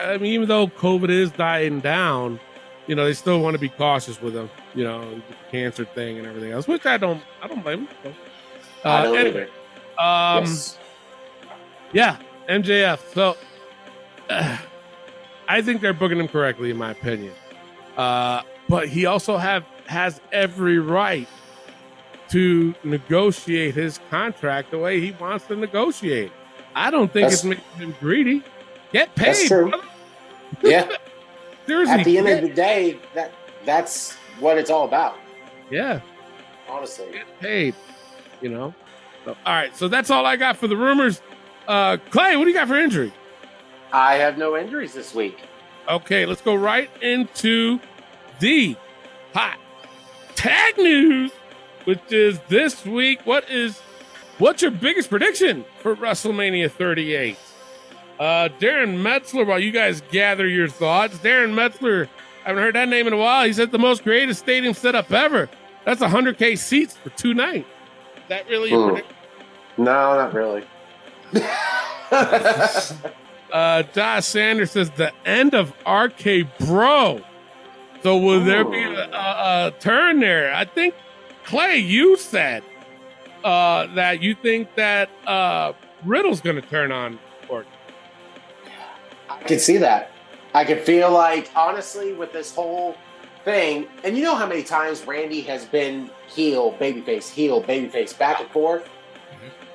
I mean, even though COVID is dying down, you know, they still want to be cautious with him, you know, the cancer thing and everything else, which I don't blame him. Anyway, yeah, MJF. So. I think they're booking him correctly, in my opinion. But he also has every right to negotiate his contract the way he wants to negotiate. I don't think it's making him greedy. Get paid. That's true. Brother. Yeah. Seriously, at the end of the day, that's what it's all about. Yeah. Honestly. Get paid. You know? So, all right. So that's all I got for the rumors. Clay, what do you got for injury? I have no injuries this week. Okay, let's go right into the hot tag news, which is this week. What's your biggest prediction for WrestleMania 38? Darren Metzler, while you guys gather your thoughts, Darren Metzler, I haven't heard that name in a while. He said the most creative stadium setup ever. That's 100K seats for two nights. Is that really your prediction? No, not really. Josh Sanders says the end of RK Bro. So will there be a turn there? I think, Clay, you said that you think that Riddle's going to turn on Orton. I can see that. I can feel like, honestly, with this whole thing, and you know how many times Randy has been heel, babyface, back and forth?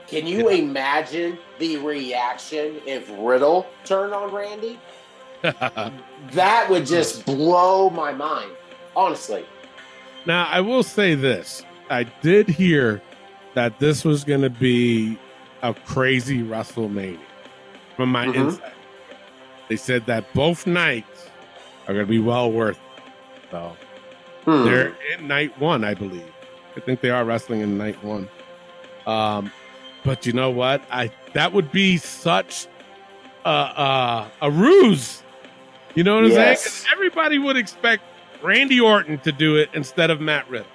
Can you imagine the reaction if Riddle turned on Randy? That would just blow my mind, honestly. Now, I will say this. I did hear that this was going to be a crazy WrestleMania from my insight. They said that both nights are going to be well worth it. So they're in night one, I believe. I think they are wrestling in night one. But you know what? That would be such a ruse. You know what I'm saying? 'Cause everybody would expect Randy Orton to do it instead of Matt Riddle.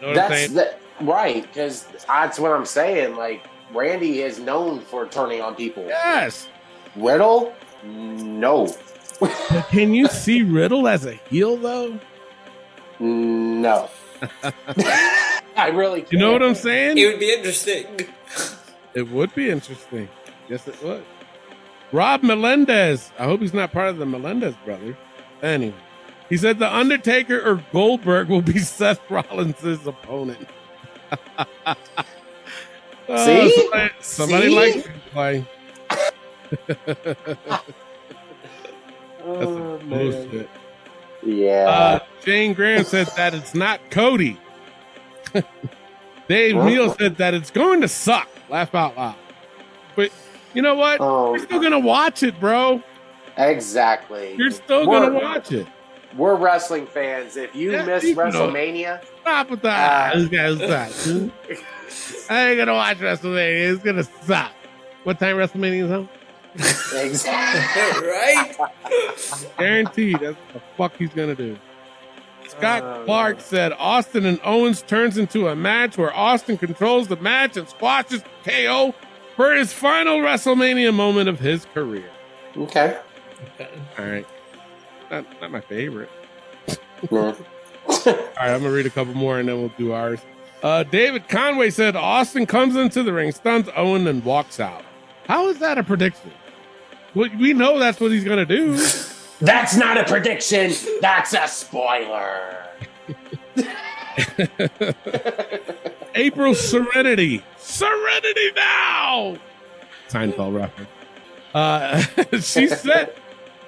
You know what I'm saying? Right, because that's what I'm saying. Like, Randy is known for turning on people. Yes. Riddle? No. Can you see Riddle as a heel, though? No. I really can't. You know what I'm saying? It would be interesting. It would be interesting. Yes, it would. Rob Melendez. I hope he's not part of the Melendez brother. Anyway, he said The Undertaker or Goldberg will be Seth Rollins' opponent. See? Somebody likes to play. That's a bullshit. Yeah. Jane Graham said that it's not Cody. Dave Neal said that it's going to suck. Laugh out loud. But you know what? We're still going to watch it, bro. Exactly. You're still going to watch it. We're wrestling fans. If you miss WrestleMania, stop with that. It's going to suck. I ain't going to watch WrestleMania. It's going to suck. What time WrestleMania is on? Exactly. Right? Guaranteed. That's what the fuck he's going to do. Scott Clark said Austin and Owens turns into a match where Austin controls the match and squashes KO for his final WrestleMania moment of his career. Okay. All right. Not my favorite. All right. I'm going to read a couple more and then we'll do ours. David Conway said Austin comes into the ring, stuns Owen, and walks out. How is that a prediction? Well, we know that's what he's going to do. That's not a prediction. That's a spoiler. April Serenity. Serenity now! Seinfeld reference. She said,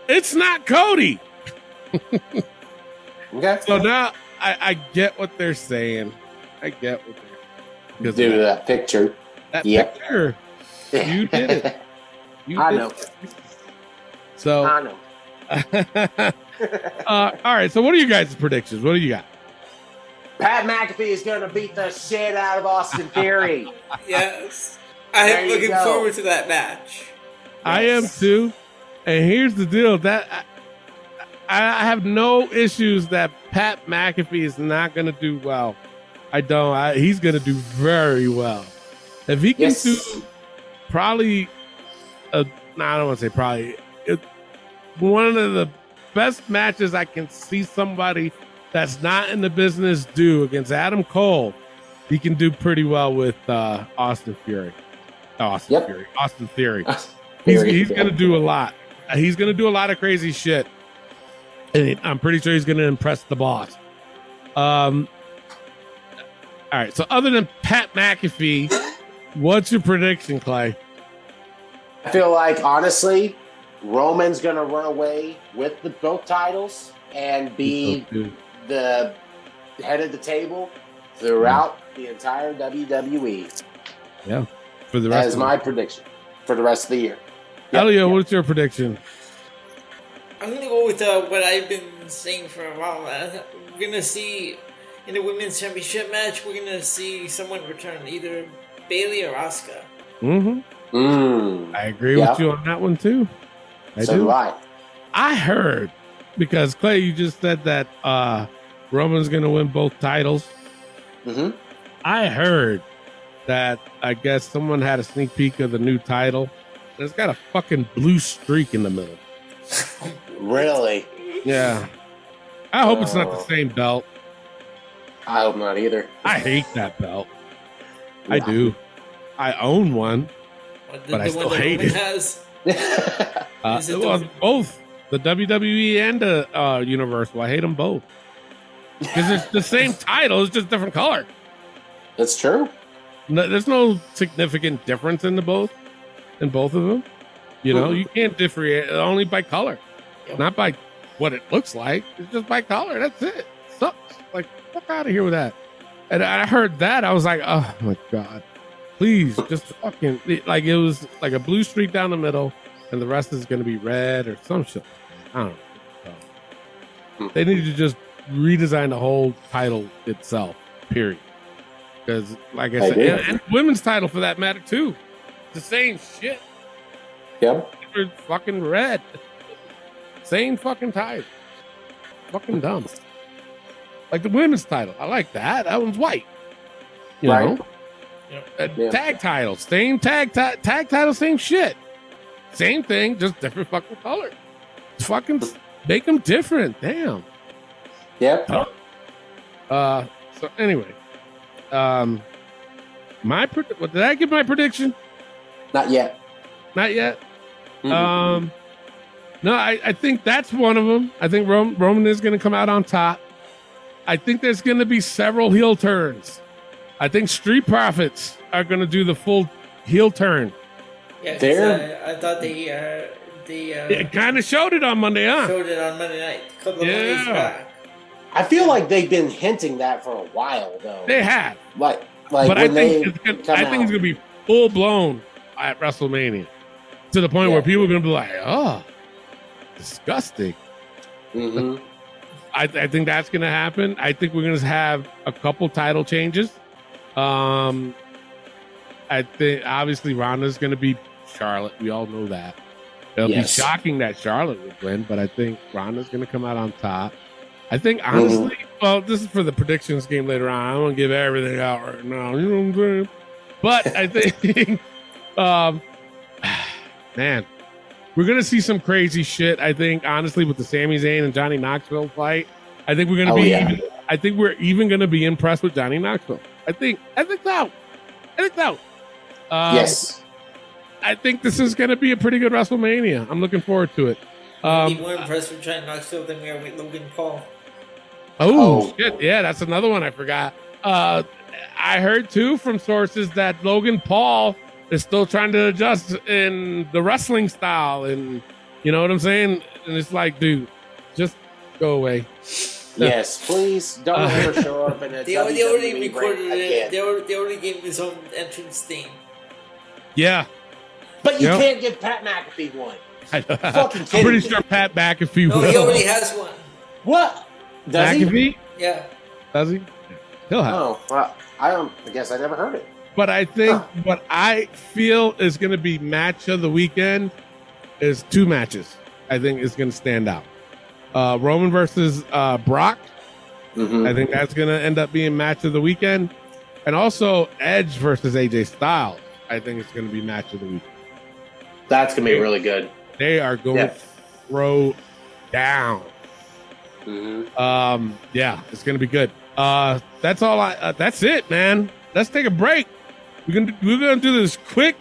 it's not Cody. So now I get what they're saying. I get what they're saying. Due to that picture. That picture. You did it. You did it. So, I know. All right, so what are you guys' predictions? What do you got? Pat McAfee is going to beat the shit out of Austin Theory. Yes. I am looking forward to that match. I am too. And here's the deal. I have no issues that Pat McAfee is not going to do well. I don't. He's going to do very well. If he can do probably... I don't want to say probably... one of the best matches I can see somebody that's not in the business do against Adam Cole, he can do pretty well with Austin Theory. He's going to do a lot. He's going to do a lot of crazy shit. And I'm pretty sure he's going to impress the boss. All right. So other than Pat McAfee, what's your prediction, Clay? I feel like, honestly, Roman's going to run away with both titles and be the head of the table throughout the entire WWE. Yeah. For the rest that is my prediction for the rest of the year. Yep. Elio, what's your prediction? I'm going to go with what I've been saying for a while. We're going to see in the Women's Championship match, we're going to see someone return, either Bayley or Asuka. Mm-hmm. Mm. I agree with you on that one, too. I heard, because Clay, you just said that Roman's going to win both titles. Mm-hmm. I heard that I guess someone had a sneak peek of the new title. It's got a fucking blue streak in the middle. Really? Yeah. I hope it's not the same belt. I hope not either. I hate that belt. Yeah. I do. I own one, but I still hate it. It was both the WWE and the Universal. I hate them both because it's the same title, it's just different color. That's true. No, there's no significant difference in both of them. You know, you can't differentiate only by color, not by what it looks like. It's just by color. That's it. It sucks. Like, fuck out of here with that. And I heard that, I was like, oh my god, please, just fucking like it was like a blue streak down the middle. And the rest is going to be red or some shit. I don't know. They need to just redesign the whole title itself, period. Because, like I said, and women's title for that matter, too. The same shit. Yep. They're fucking red. Same fucking title. Fucking dumb. Like the women's title. I like that. That one's white. You know? Yeah. Tag title. Same tag title, same shit. Same thing, just different fucking color. Fucking make them different. Damn. Yep. So anyway. Did I give my prediction? Not yet. Mm-hmm. No, I think that's one of them. I think Roman is going to come out on top. I think there's going to be several heel turns. I think Street Profits are going to do the full heel turn. Yeah, I thought they kind of showed it on Monday, huh? Showed it on Monday night. A couple of Mondays back. I feel like they've been hinting that for a while, though. They have. But I think it's going to be full blown at WrestleMania to the point where people are going to be like, oh, disgusting. Mm-hmm. I think that's going to happen. I think we're going to have a couple title changes. I think, obviously, Ronda's going to be Charlotte. We all know that. It'll be shocking that Charlotte would win, but I think Ronda's going to come out on top. I think, honestly, well, this is for the predictions game later on. I won't give everything out right now. You know what I'm saying? But I think, man, we're going to see some crazy shit. I think, honestly, with the Sami Zayn and Johnny Knoxville fight, I think we're going to we're even going to be impressed with Johnny Knoxville. I think so. Yes. I think this is going to be a pretty good WrestleMania. I'm looking forward to it. We'll be more impressed with Johnny Knoxville than we are with Logan Paul. Oh, shit. Yeah, that's another one I forgot. I heard, too, from sources that Logan Paul is still trying to adjust in the wrestling style. And you know what I'm saying? And it's like, dude, just go away. Yes, please don't ever show up in a WWE. They already recorded it. They already gave his own entrance theme. Yeah. But you can't give Pat McAfee one. I'm pretty sure Pat McAfee will. No, he already has one. What? Does McAfee? Yeah. Does he? He'll have. Oh, well, I guess I never heard it. But I think what I feel is going to be match of the weekend is two matches. I think is going to stand out. Roman versus Brock. Mm-hmm. I think that's going to end up being match of the weekend. And also Edge versus AJ Styles. I think it's going to be match of the weekend. That's going to be really good. They are going to throw down. Mm-hmm. Yeah, it's going to be good. That's all. That's it, man. Let's take a break. We're gonna do this quick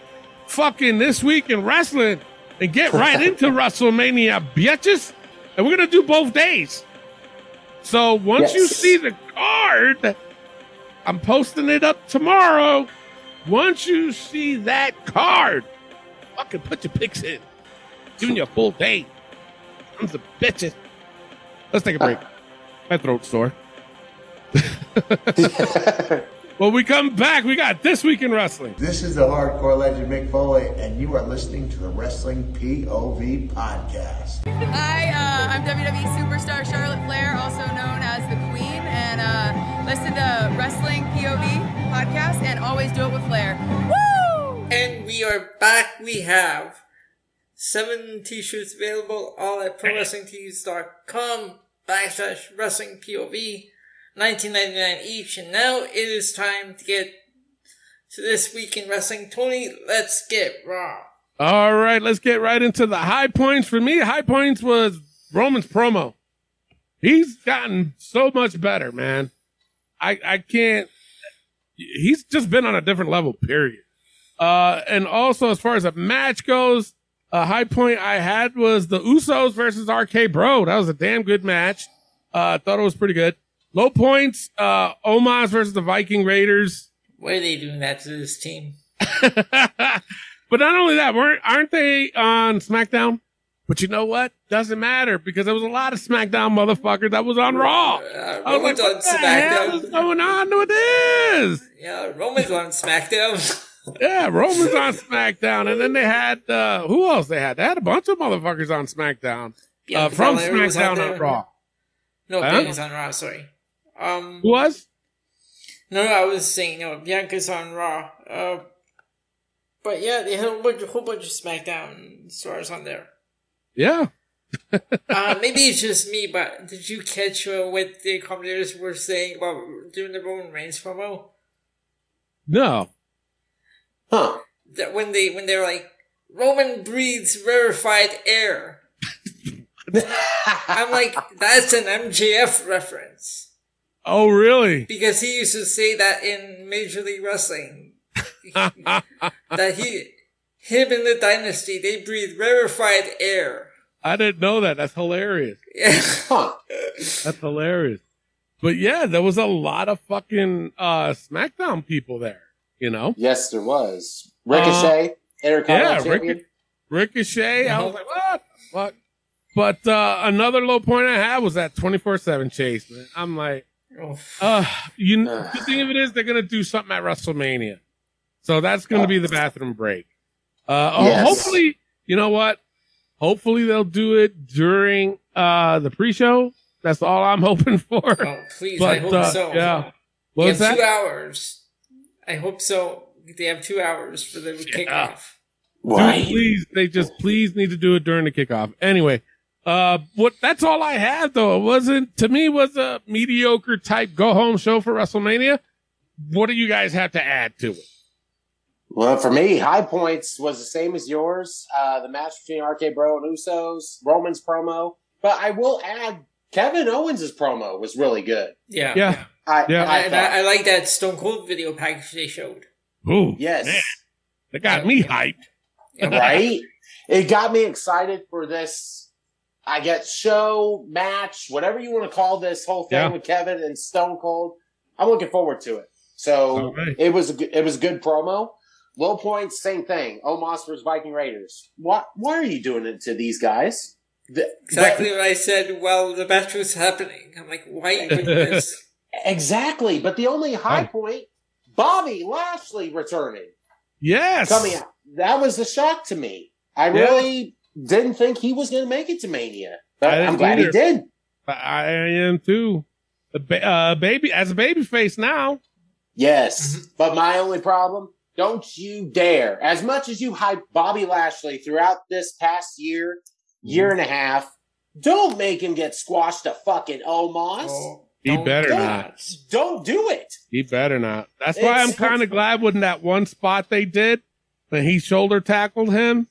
fucking This Week in Wrestling and get right into WrestleMania, bitches. And we're gonna do both days. So once you see the card, I'm posting it up tomorrow. Once you see that card, fucking put your picks in. Giving you a full day. I'm the bitches. Let's take a break. My throat's sore. When we come back, we got This Week in Wrestling. This is the hardcore legend, Mick Foley, and you are listening to the Wrestling POV Podcast. Hi, I'm WWE superstar Charlotte Flair, also known as the Queen, and listen to Wrestling POV Podcast and always do it with Flair. Woo! And we are back. We have 7 t-shirts available, all at prowrestlingtees.com/WrestlingPOV. $19.99 each, and now it is time to get to This Week in Wrestling. Tony, let's get raw. All right, let's get right into the high points. For me, high points was Roman's promo. He's gotten so much better, man. I can't. He's just been on a different level, period. And also, as far as a match goes, a high point I had was the Usos versus RK Bro. That was a damn good match. I thought it was pretty good. Low points, Omos versus the Viking Raiders. Why are they doing that to this team? But not only that, aren't they on SmackDown? But you know what? Doesn't matter, because there was a lot of SmackDown motherfuckers that was on Raw. Roman's on SmackDown. What the hell is going on with this? Yeah, Roman's on SmackDown. Yeah, Roman's on SmackDown. And then they had, who else they had? They had a bunch of motherfuckers on SmackDown. Yeah, from SmackDown on Raw. No, Bengals on Raw, sorry. Who was? No, I was saying, no, Bianca's on Raw. But yeah, they had a whole bunch of SmackDown stars on there. Yeah. Maybe it's just me, but did you catch what the commentators were saying about doing the Roman Reigns promo? No. Huh. That when they're like, Roman breathes rarefied air. I'm like, that's an MJF reference. Oh, really? Because he used to say that in Major League Wrestling. That him and the Dynasty, they breathe rarefied air. I didn't know that. That's hilarious. Huh. That's hilarious. But yeah, there was a lot of fucking SmackDown people there, you know? Yes, there was. Ricochet, Intercontinental Champion. Ricochet. I was like, what the fuck? But another low point I had was that 24/7 chase, man. I'm like, the thing of it is they're gonna do something at WrestleMania, so that's gonna be the bathroom break. Hopefully, you know what? Hopefully they'll do it during the pre-show. That's all I'm hoping for. Oh, please! But, I hope so. Yeah, they have 2 hours. I hope so. They have 2 hours for the kickoff. Why? Dude, please need to do it during the kickoff. Anyway. That's all I had though. It was a mediocre type go home show for WrestleMania. What do you guys have to add to it? Well, for me, high points was the same as yours. The match between RK Bro and Usos, Roman's promo. But I will add Kevin Owens' promo was really good. Yeah. Yeah. I like that Stone Cold video package they showed. Ooh. Yes. Man, that got me hyped. Yeah. Right? It got me excited for this. I get show, match, whatever you want to call this whole thing with Kevin and Stone Cold. I'm looking forward to it. So it was a good promo. Low points, same thing. Omos versus Viking Raiders. Why are you doing it to these guys? Exactly what I said while the match was happening. I'm like, why are you doing this? Exactly. But the only high point, Bobby Lashley returning. Yes. Coming out. That was a shock to me. I really didn't think he was going to make it to Mania. But I'm glad he did. I am too. As a babyface now. Yes. But my only problem, don't you dare. As much as you hype Bobby Lashley throughout this past year and a half, don't make him get squashed to fucking Omos. Oh, he better not. Don't do it. He better not. That's why I'm kind of glad when that one spot they did, when he shoulder tackled him.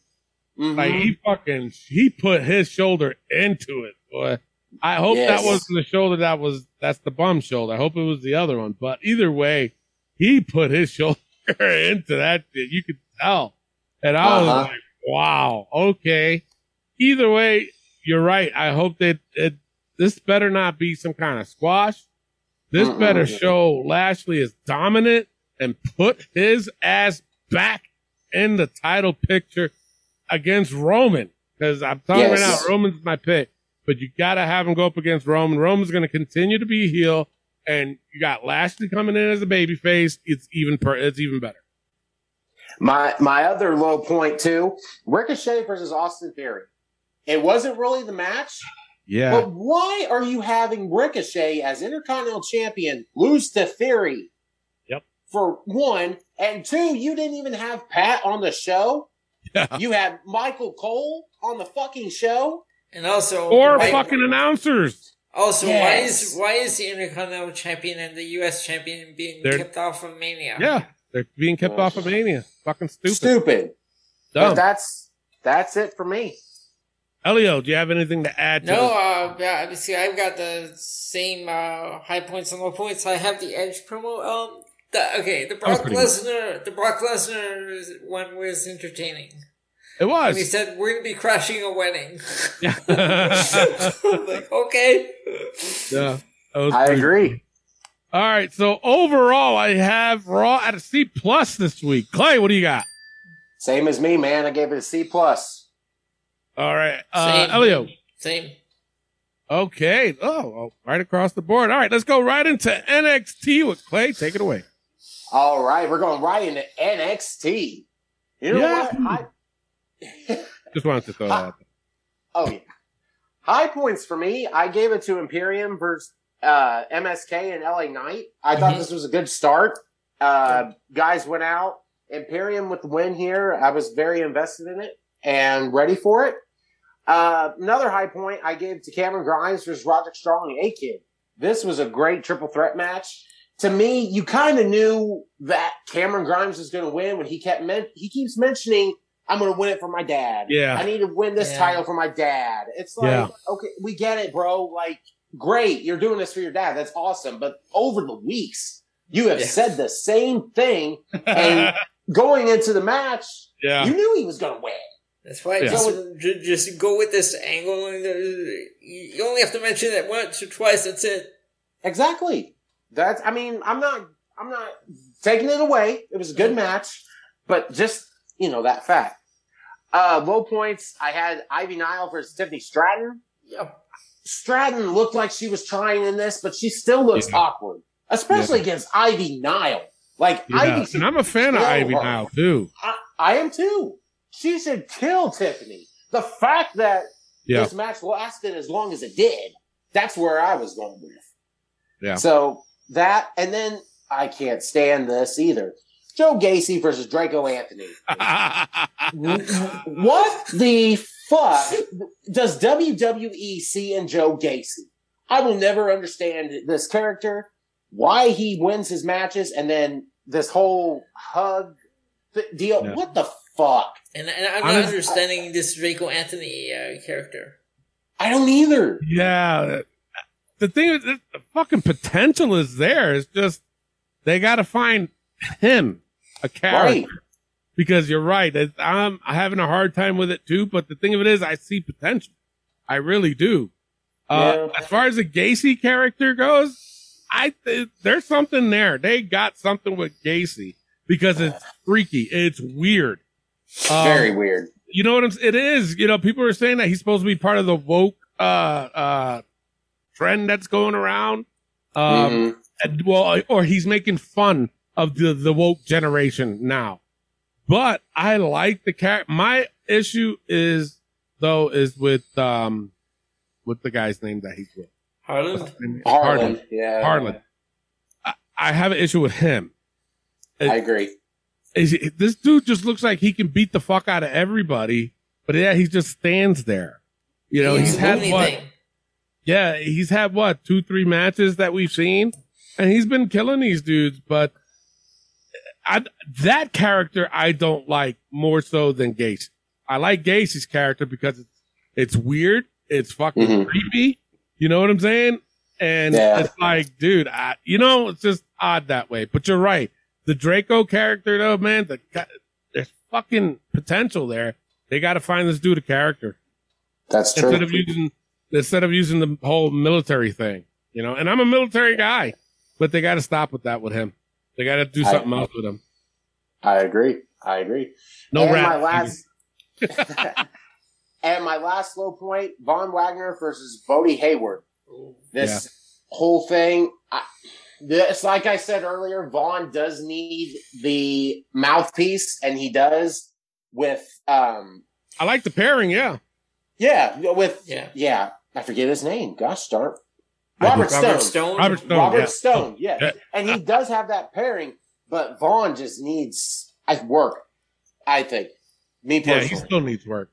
Mm-hmm. Like he put his shoulder into it, boy. I hope that wasn't the shoulder that's the bum shoulder. I hope it was the other one. But either way, he put his shoulder into that shit. You could tell. And I was like, wow, okay. Either way, you're right. I hope that this better not be some kind of squash. This better show Lashley is dominant and put his ass back in the title picture against Roman, because I'm telling you right now, Roman's my pick. But you got to have him go up against Roman. Roman's going to continue to be heel, and you got Lashley coming in as a babyface. It's even better. My other low point too: Ricochet versus Austin Theory. It wasn't really the match. Yeah. But why are you having Ricochet as Intercontinental Champion lose to Theory? Yep. For one, and two, you didn't even have Pat on the show. Yeah. You had Michael Cole on the fucking show, and also four fucking announcers. Also, why is the Intercontinental Champion and the U.S. Champion being kept off of Mania? Yeah, they're being kept off of Mania. Fucking stupid. Dumb. But that's it for me. Elio, do you have anything to add? No, I've got the same high points and low points. I have the Edge promo. The Brock Lesnar one was entertaining. It was. And he said, "We're gonna be crashing a wedding." Yeah. Like, okay. Yeah, I agree. All right. So overall, I have Raw at a C+ this week. Clay, what do you got? Same as me, man. I gave it a C+. All right, Elio. Same. Okay. Oh, right across the board. All right, let's go right into NXT with Clay. Take it away. All right, we're going right into NXT. You know what? Just wanted to throw that out there. Oh, yeah. High points for me. I gave it to Imperium versus MSK and LA Knight. I thought this was a good start. Guys went out. Imperium with the win here. I was very invested in it and ready for it. Another high point I gave to Cameron Grimes versus Roderick Strong and A-Kid. This was a great triple threat match. To me, you kind of knew that Cameron Grimes was going to win when he kept he keeps mentioning, I'm going to win it for my dad. Yeah. I need to win this title for my dad. It's like, okay, we get it, bro. Like, great. You're doing this for your dad. That's awesome. But over the weeks, you have said the same thing. And going into the match, you knew he was going to win. That's right. Yeah. So just go with this angle. And you only have to mention it once or twice. That's it. Exactly. That's, I mean, I'm not taking it away. It was a good match, but just, you know, that fact. Low points. I had Ivy Nile versus Tiffany Stratton. Yep. Stratton looked like she was trying in this, but she still looks awkward, especially against Ivy Nile. Like, Ivy. And I'm a fan of Ivy Nile too. I am too. She should kill Tiffany. The fact that this match lasted as long as it did, that's where I was going with. Yeah. So that, and then I can't stand this either. Joe Gacy versus Draco Anthony. What the fuck does WWE see in Joe Gacy? I will never understand this character, why he wins his matches, and then this whole hug deal. Yeah. What the fuck? And I'm not understanding this Draco Anthony character. I don't either. Yeah. The thing is, the fucking potential is there. It's just they got to find him a character, right? Because you're right. I'm having a hard time with it too. But the thing of it is, I see potential. I really do. As far as the Gacy character goes, there's something there. They got something with Gacy because it's freaky. It's weird. Very weird. You know what it is. You know, people are saying that he's supposed to be part of the woke trend that's going around. Or he's making fun of the woke generation now. But I like the character. My issue is with the guy's name that he's with. Harland. Yeah. Harland. I have an issue with him. I agree. This dude just looks like he can beat the fuck out of everybody, but he just stands there. You know, he's had what? Yeah, he's had what, 2-3 matches that we've seen, and he's been killing these dudes. But that character I don't like more so than Gacy. I like Gacy's character because it's weird, it's fucking creepy. You know what I'm saying? And it's like, dude, it's just odd that way. But you're right. The Draco character, though, man, there's fucking potential there. They got to find this dude a character. That's true. Instead of using the whole military thing, you know, and I'm a military guy, but they got to stop with that with him. They got to do something else with him. I agree. No and rap. My last low point, Von Wagner versus Bodie Hayward. This whole thing, it's like I said earlier, Von does need the mouthpiece, and he does with... I like the pairing, Yeah. I forget his name. Gosh darn. Robert Stone. Yeah. And he does have that pairing, but Vaughn just needs work, I think. Me personally. Yeah, he still needs work.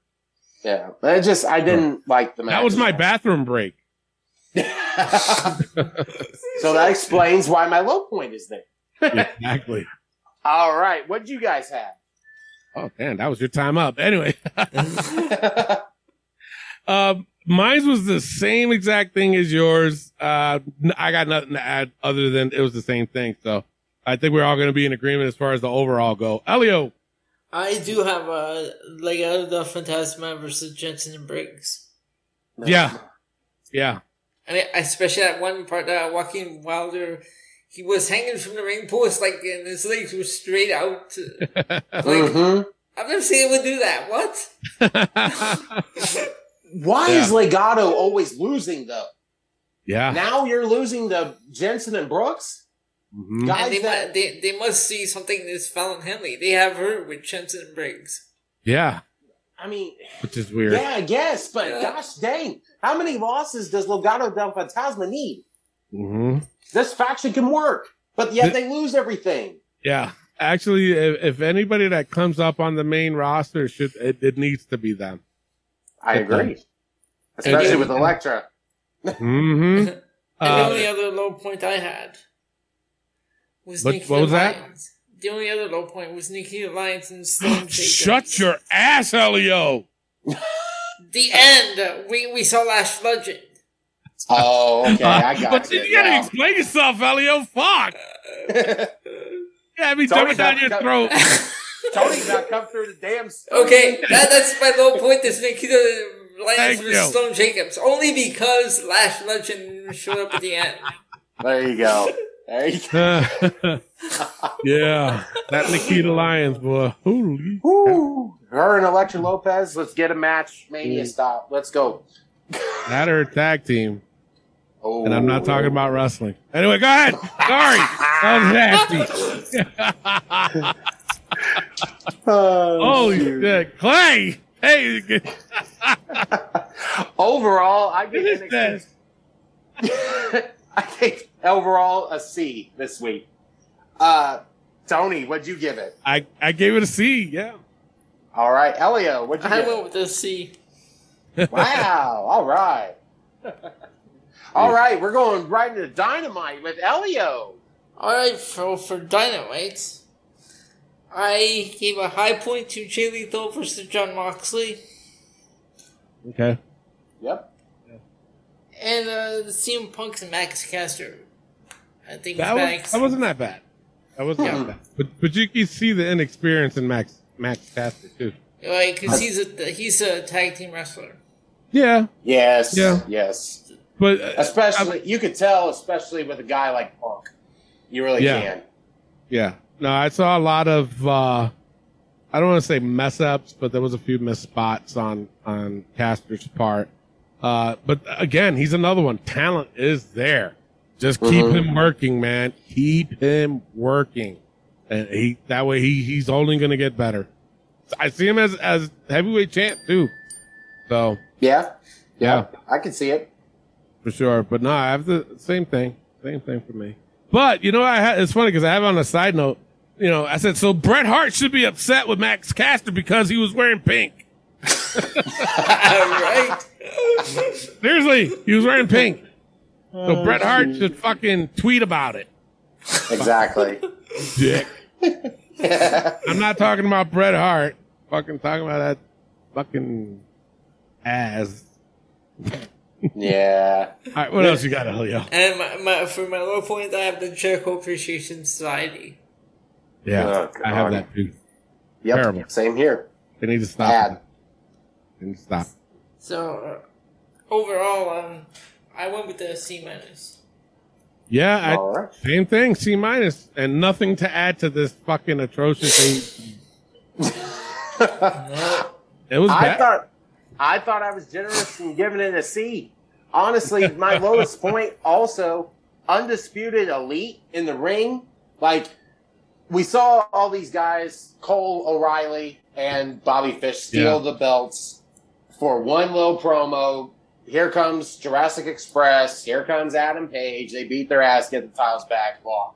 Yeah. I didn't like the match. That was my bathroom break. So that explains why my low point is there. Exactly. All right. What did you guys have? Oh, man, that was your time up. Anyway. Mine was the same exact thing as yours. I got nothing to add other than it was the same thing. So I think we're all going to be in agreement as far as the overall go. Elio. I do have the Phantasma versus Jensen and Briggs. Yeah. Yeah. And especially that one part that Joaquin Wilder, he was hanging from the ring post, like, and his legs were straight out. I've never seen anyone do that. What? Why is Legado always losing, though? Yeah. Now you're losing to Jensen and Brooks? Mm-hmm. Guys, they must see something in this Fallon Henley. They have her with Jensen and Briggs. Yeah. I mean... which is weird. Yeah, I guess, but gosh dang. How many losses does Legado del Fantasma need? Mm-hmm. This faction can work, but yet they lose everything. Yeah. Actually, if anybody that comes up on the main roster, it needs to be them. I agree. Especially with Elektra. Mm-hmm. And the only other low point I had was Nikita Lyons. The only other low point was Nikita Lyons and Stone Cold. Shut your ass, Elio! The end we saw Lash Legend. Oh, okay, I got but you gotta explain yourself, Elio. Fuck. Yeah, be jumping down your throat. Tony's not come through the damn. Okay, that's my low point. This Nikita Lyons versus Stone Jacobs, only because Lash Legend showed up at the end. There you go. There you go. Yeah, that Nikita Lyons boy. Holy. Woo. Her and Electra Lopez. Let's get a match, Mania style. Let's go. That or tag team. Oh. And I'm not talking about wrestling. Anyway, go ahead. Sorry. That was nasty. Holy shit. Clay. Hey. Overall, I give NXT. I gave overall a C this week. Tony, what'd you give it? I gave it a C, yeah. All right. Elio, what'd you give it? I went with a C. Wow. All right. All right, we're going right into Dynamite with Elio. All right, for Dynamite, I gave a high point to Jay Lethal versus John Moxley. Okay. Yep. And the CM Punk's Max Caster. I think that wasn't that bad. That wasn't that bad. But you can see the inexperience in Max Caster too. Like, because he's a tag team wrestler. Yeah. Yes. Yeah. Yes. But especially, you could tell, especially with a guy like Punk, you really can. Yeah. No, I saw a lot of, I don't want to say mess ups, but there was a few missed spots on Caster's part. But again, he's another one. Talent is there. Just keep him working, man. Keep him working. And that way he's only going to get better. I see him as heavyweight champ too. So. Yeah. Yeah. I can see it. For sure, but no, I have the same thing for me. But you know, it's funny because I have on a side note. You know, I said so Bret Hart should be upset with Max Caster because he was wearing pink. Right? Seriously, he was wearing pink. So Bret Hart should fucking tweet about it. Exactly. Dick. I'm not talking about Bret Hart. Fucking talking about that fucking ass. Yeah. All right, what else you got, Elio? And for my low point, I have the Jericho Appreciation Society. Yeah, I have that too. Yep. Terrible. Same here. They need to stop. They need to stop. So, overall, I went with the C-. Yeah, same thing, C-, and nothing to add to this fucking atrocious thing. It was bad. I thought I was generous in giving it a C. Honestly, my lowest point also, Undisputed Elite in the ring. Like, we saw all these guys, Cole O'Reilly and Bobby Fish, steal the belts for one little promo. Here comes Jurassic Express. Here comes Adam Page. They beat their ass, get the titles back. Blah.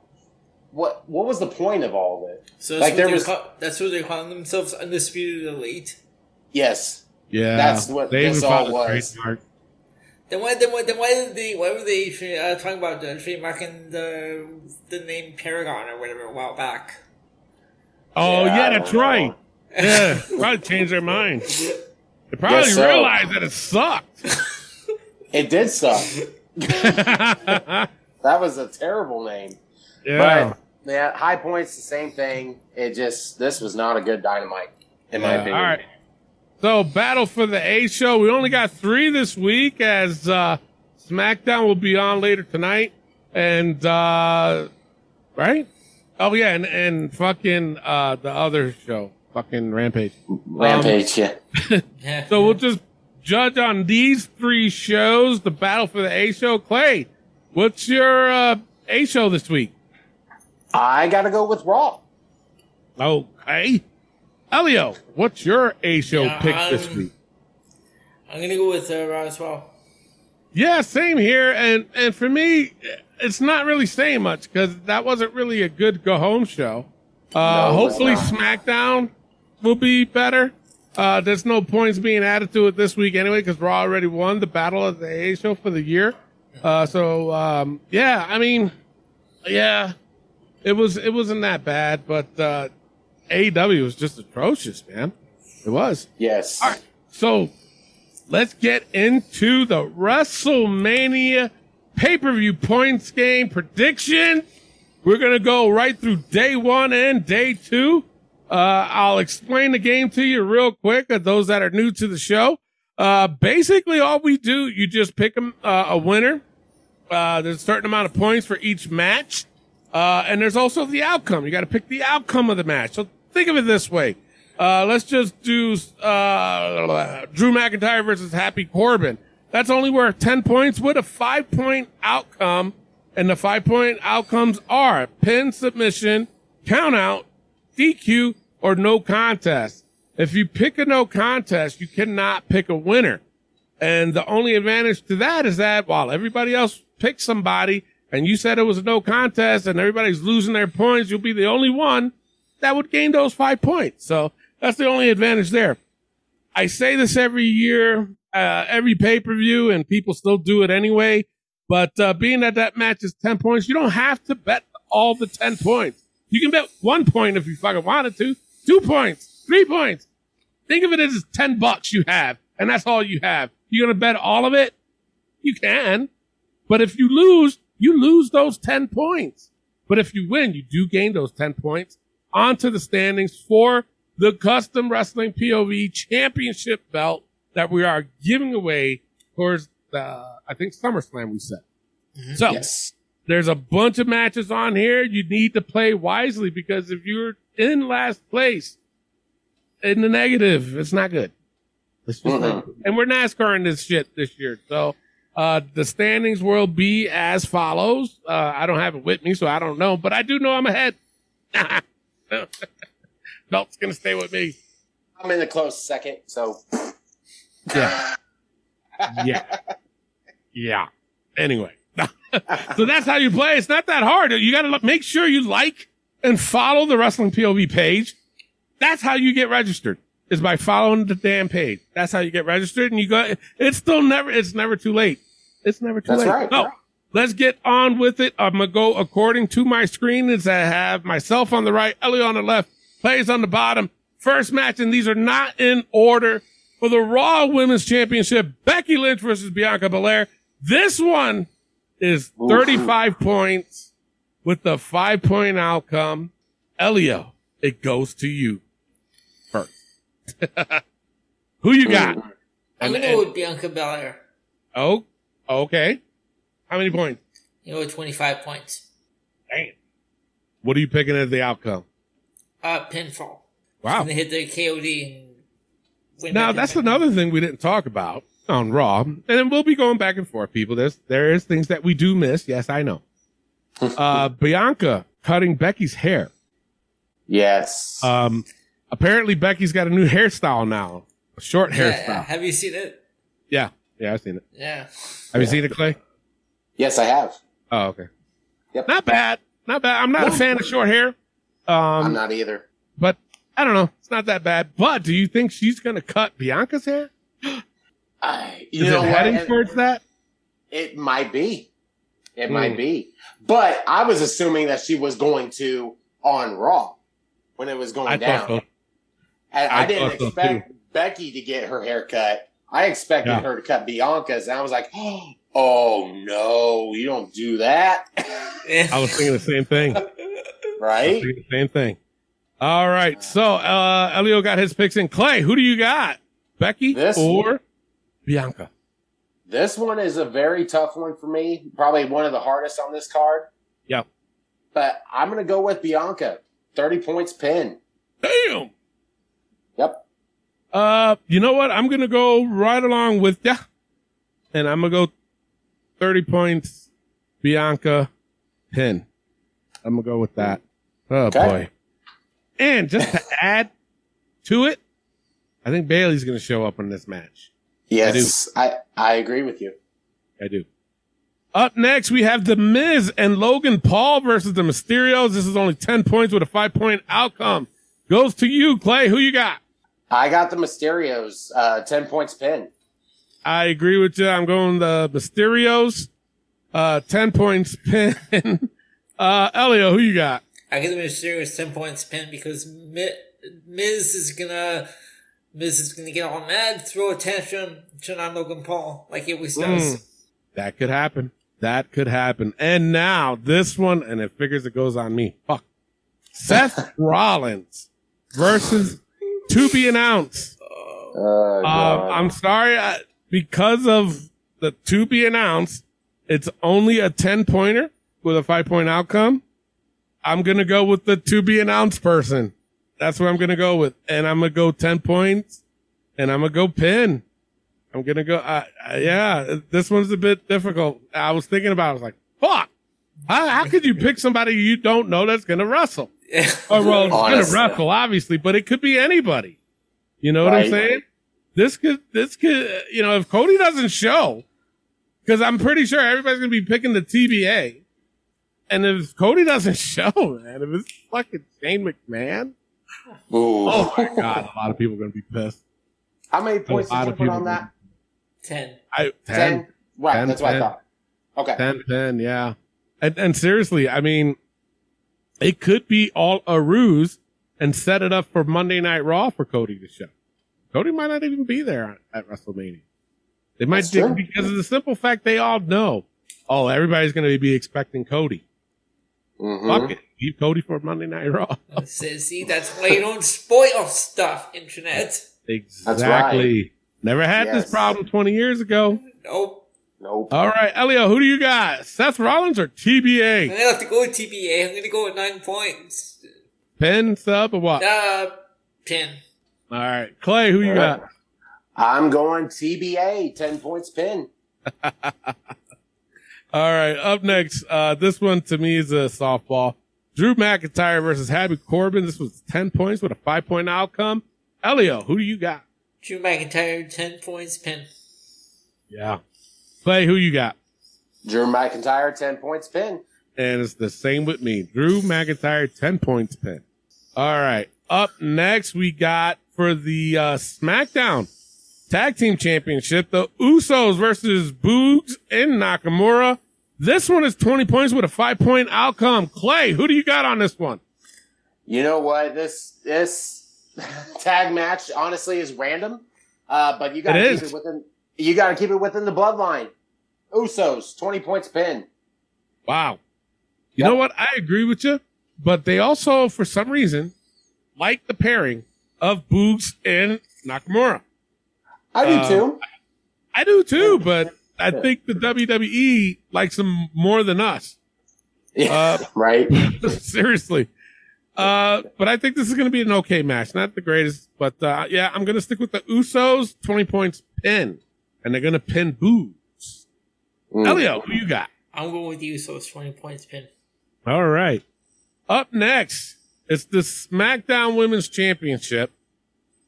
What was the point of all of it? So like, that's what they call themselves, Undisputed Elite? Yes. Yeah, that's what this all was. Then why were they talking about the trademark and the name Paragon or whatever a while back? Oh yeah, that's right. Yeah, probably changed their mind. They probably realized that it sucked. It did suck. That was a terrible name. Yeah, but yeah, high points, the same thing. It just this was not a good Dynamite in my opinion. All right. So, Battle for the A show. We only got 3 this week as SmackDown will be on later tonight. And, right? Oh, yeah, and fucking the other show. Fucking Rampage. Rampage, yeah. So, we'll just judge on these 3 shows, the Battle for the A show. Clay, what's your A show this week? I got to go with Raw. Okay. Elio, what's your A-show pick this week? I'm going to go with Raw as well. Yeah, same here. And for me, it's not really saying much because that wasn't really a good go home show. Hopefully SmackDown will be better. There's no points being added to it this week anyway because Raw already won the battle of the AA show for the year. It wasn't that bad, but AEW was just atrocious, man. It was. Yes. All right, so let's get into the WrestleMania pay-per-view points game prediction. We're going to go right through day one and day two. I'll explain the game to you real quick. Those that are new to the show, basically all we do, you just pick a winner. There's a certain amount of points for each match. And there's also the outcome. You got to pick the outcome of the match. So think of it this way. Let's just do, Drew McIntyre versus Happy Corbin. That's only worth 10 points with a 5-point outcome. And the 5-point outcomes are pin, submission, count out, DQ, or no contest. If you pick a no contest, you cannot pick a winner. And the only advantage to that is that while everybody else picked somebody and you said it was a no contest and everybody's losing their points, you'll be the only one that would gain those 5 points. So that's the only advantage there. I say this every year, every pay-per-view, and people still do it anyway. But being that that match is 10 points, you don't have to bet all the 10 points. You can bet 1 point if you fucking wanted to, 2 points, 3 points. Think of it as $10 you have, and that's all you have. You're going to bet all of it? You can. But if you lose those 10 points. But if you win, you do gain those 10 points onto the standings for the Custom Wrestling POV Championship belt that we are giving away towards I think SummerSlam we said. Mm-hmm. So there's a bunch of matches on here. You need to play wisely because if you're in last place in the negative, it's not good. It's just like, and we're NASCARing this shit this year. So the standings will be as follows. I don't have it with me, so I don't know. But I do know I'm ahead. Belt's going to stay with me. I'm in a close second, so. Yeah. Yeah. Yeah. Anyway. So that's how you play. It's not that hard. You got to make sure you like and follow the Wrestling POV page. That's how you get registered. Is by following the damn page. That's how you get registered, and you go. It's never too late. It's never too late. That's right. No, let's get on with it. I'm gonna go according to my screen. As I have myself on the right, Elio on the left, plays on the bottom. First match, and these are not in order. For the Raw Women's Championship, Becky Lynch versus Bianca Belair. This one is 35 points with the 5-point outcome. Elio, it goes to you. Who you got? I'm going to go with Bianca Belair. Oh, okay. How many points? You know, 25 points. Damn. What are you picking as the outcome? Pinfall. Wow. And they hit the KOD. And win now, that's another thing we didn't talk about on Raw. And then we'll be going back and forth, people. There is things that we do miss. Yes, I know. Bianca cutting Becky's hair. Yes. Apparently, Becky's got a new hairstyle now. A short hairstyle. Yeah. Have you seen it? Yeah. Yeah, I've seen it. Yeah. Have you seen it, Clay? Yes, I have. Oh, okay. Yep. Not bad. I'm not a fan of short hair. I'm not either. But I don't know. It's not that bad. But do you think she's going to cut Bianca's hair? Is it heading towards that? It might be. It might be. But I was assuming that she was going to on Raw when it was going down. So. I didn't expect Becky to get her hair cut. I expected her to cut Bianca's. And I was like, oh, no, you don't do that. I was thinking the same thing. Right? All right. So, Elio got his picks in. Clay, who do you got? Becky or Bianca? This one is a very tough one for me. Probably one of the hardest on this card. Yeah. But I'm going to go with Bianca. 30 points pin. Damn. Yep. You know what? I'm going to go right along with ya. And I'm going to go 30 points, Bianca, pin. I'm going to go with that. Oh, okay. Boy. And just to add to it, I think Bailey's going to show up in this match. Yes. I agree with you. I do. Up next, we have The Miz and Logan Paul versus the Mysterios. This is only 10 points with a 5-point outcome. Goes to you, Clay. Who you got? I got the Mysterios. 10 points pin. I agree with you. I'm going the Mysterios. 10 points pin. Elio, who you got? I get the Mysterios 10 points pin because Miz is gonna get all mad, throw a tantrum, turn on Logan Paul like he always does. That could happen. That could happen. And now this one, and it figures it goes on me. Fuck. Seth Rollins versus to be announced. I'm sorry. Because of the to be announced, it's only a 10-pointer with a 5-point outcome. I'm going to go with the to be announced person. That's what I'm going to go with. And I'm going to go 10 points and I'm going to go pin. I'm going to go. Yeah, this one's a bit difficult. I was thinking about it. I was like, fuck, how could you pick somebody you don't know that's going to wrestle? Or, well, going to wrestle, obviously, but it could be anybody. You know what I'm saying? This could, you know, if Cody doesn't show, because I'm pretty sure everybody's going to be picking the TBA. And if Cody doesn't show, man, if it's fucking Shane McMahon, oh my God, a lot of people are going to be pissed. How many points did you put on that? 10. 10? Right, 10, that's what 10, I thought. Okay. 10, yeah. And seriously, I mean, it could be all a ruse and set it up for Monday Night Raw for Cody to show. Cody might not even be there at WrestleMania. They might do, because of the simple fact they all know, oh, everybody's going to be expecting Cody. Mm-hmm. Fuck it. Leave Cody for Monday Night Raw. See, that's why you don't spoil stuff, internet. Exactly. Right. Never had this problem 20 years ago. Nope. All right, Elio, who do you got? Seth Rollins or TBA? I'm going to have to go with TBA. I'm going to go with 9 points. Pin, sub, or what? Pin. All right. Clay, who you got? I'm going TBA. 10 points, pin. All right, up next. This one, to me, is a softball. Drew McIntyre versus Happy Corbin. This was 10 points with a 5-point outcome. Elio, who do you got? Drew McIntyre, 10 points, pin. Yeah. Clay, who you got? Drew McIntyre, 10 points, pin. And it's the same with me. Drew McIntyre, 10 points, pin. All right. Up next, we got for the SmackDown Tag Team Championship, the Usos versus Boogs and Nakamura. This one is 20 points with a 5-point outcome. Clay, who do you got on this one? You know what? This tag match honestly is random, but you got to keep it within the bloodline. Usos, 20 points pin. Wow. You know what? I agree with you, but they also, for some reason, like the pairing of Boogs and Nakamura. I do too. I do too, but I think the WWE likes them more than us. Right. Seriously. But I think this is going to be an okay match. Not the greatest, but, yeah, I'm going to stick with the Usos, 20 points pin. And they're going to pin Boogs. Elio, who you got? I'm going with the Usos, 20 points pin. All right. Up next, it's the SmackDown Women's Championship.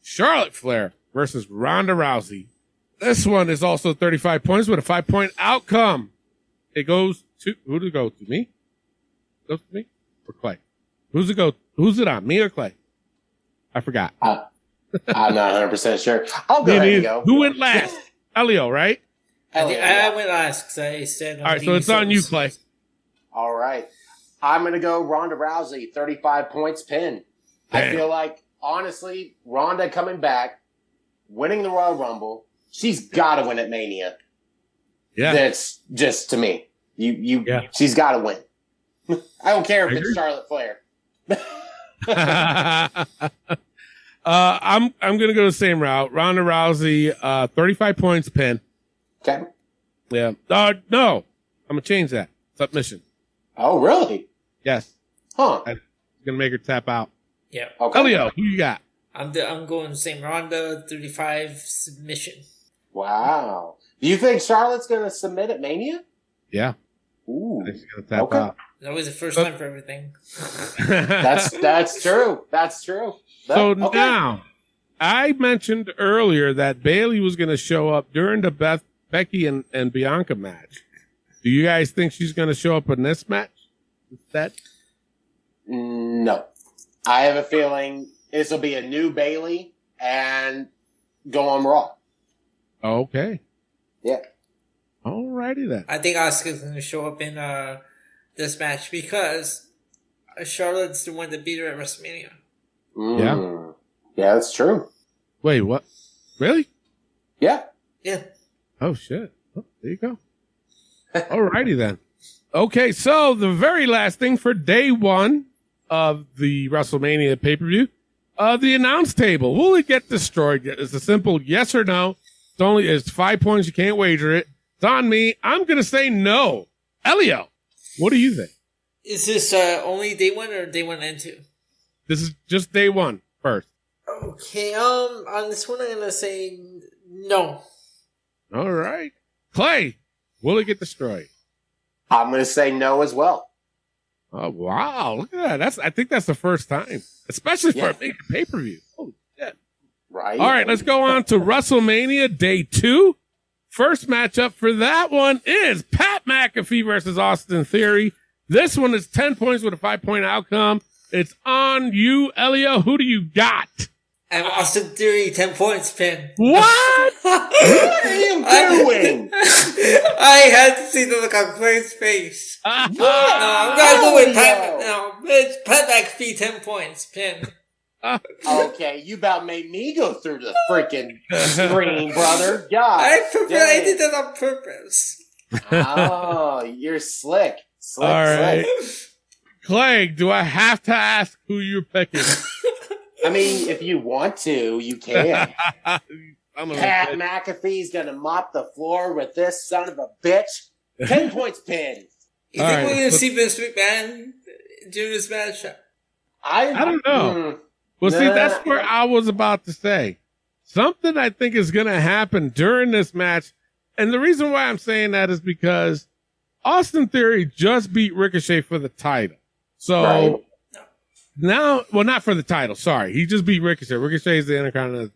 Charlotte Flair versus Ronda Rousey. This one is also 35 points with a 5-point outcome. It goes to, who did it go to? Me? Goes to me? Or Clay? Who's it go? Who's it on? Me or Clay? I forgot. I'm not 100% sure. I'll go ahead and go. Who went last? Elio, right? I went last because I said. All right, so it's on you, Clay. All right. I'm going to go Ronda Rousey, 35 points pin. Damn. I feel like, honestly, Ronda coming back, winning the Royal Rumble, she's got to win at Mania. Yeah. That's just to me. She's got to win. I don't care if it's Charlotte Flair. I'm gonna go the same route. Ronda Rousey, 35 points pin. Okay. Yeah. No, I'm gonna change that. Submission. Oh, really? Yes. Huh. I'm gonna make her tap out. Yeah. Okay. Elio, who you got? I'm going the same. Ronda, 35 submission. Wow. Do you think Charlotte's gonna submit at Mania? Yeah. Ooh. I think she's gonna tap out. That was the first time for everything. That's true. That's true. Now, I mentioned earlier that Bayley was going to show up during the Becky and Bianca match. Do you guys think she's going to show up in this match? No. I have a feeling this will be a new Bayley and go on Raw. Okay. Yeah. Alrighty then. I think Asuka's going to show up in this match because Charlotte's the one that beat her at WrestleMania. Mm. Yeah. Yeah, that's true. Wait, what? Really? Yeah. Yeah. Oh, shit. Oh, there you go. Alrighty then. Okay, so the very last thing for day one of the WrestleMania pay-per-view, the announce table. Will it get destroyed? It's a simple yes or no. It's 5 points. You can't wager it. It's on me. I'm going to say no. Elio, what do you think? Is this only day one or day one and two? This is just day one first. Okay. On this one, I'm going to say no. All right. Clay, will it get destroyed? I'm going to say no as well. Oh, wow. Look at that. I think that's the first time, especially for a big pay-per-view. Holy shit. Right. All right. Let's go on to WrestleMania day two. First matchup for that one is Pat McAfee versus Austin Theory. This one is 10 points with a 5-point outcome. It's on you, Elio. Who do you got? I'm Austin Theory, 10 points, Pin. What? What are you doing? I had to see the look on Clay's face. I'm going to go with Pat. No, it's Pat McAfee, 10 points, Pin. Okay, you about made me go through the freaking screen, brother. God. I did that on purpose. Oh, you're slick. Slick, all right. Slick. Clay, do I have to ask who you're picking? I mean, if you want to, you can. Pat McAfee's going to mop the floor with this son of a bitch. 10 points, Pin. You all think we're going to see Vince McMahon do this match? I don't know. Well, see, that's where I was about to say. Something I think is going to happen during this match. And the reason why I'm saying that is because Austin Theory just beat Ricochet for the title. So... Right. Now, well, not for the title. Sorry. He just beat Ricochet. Ricochet is the Intercontinental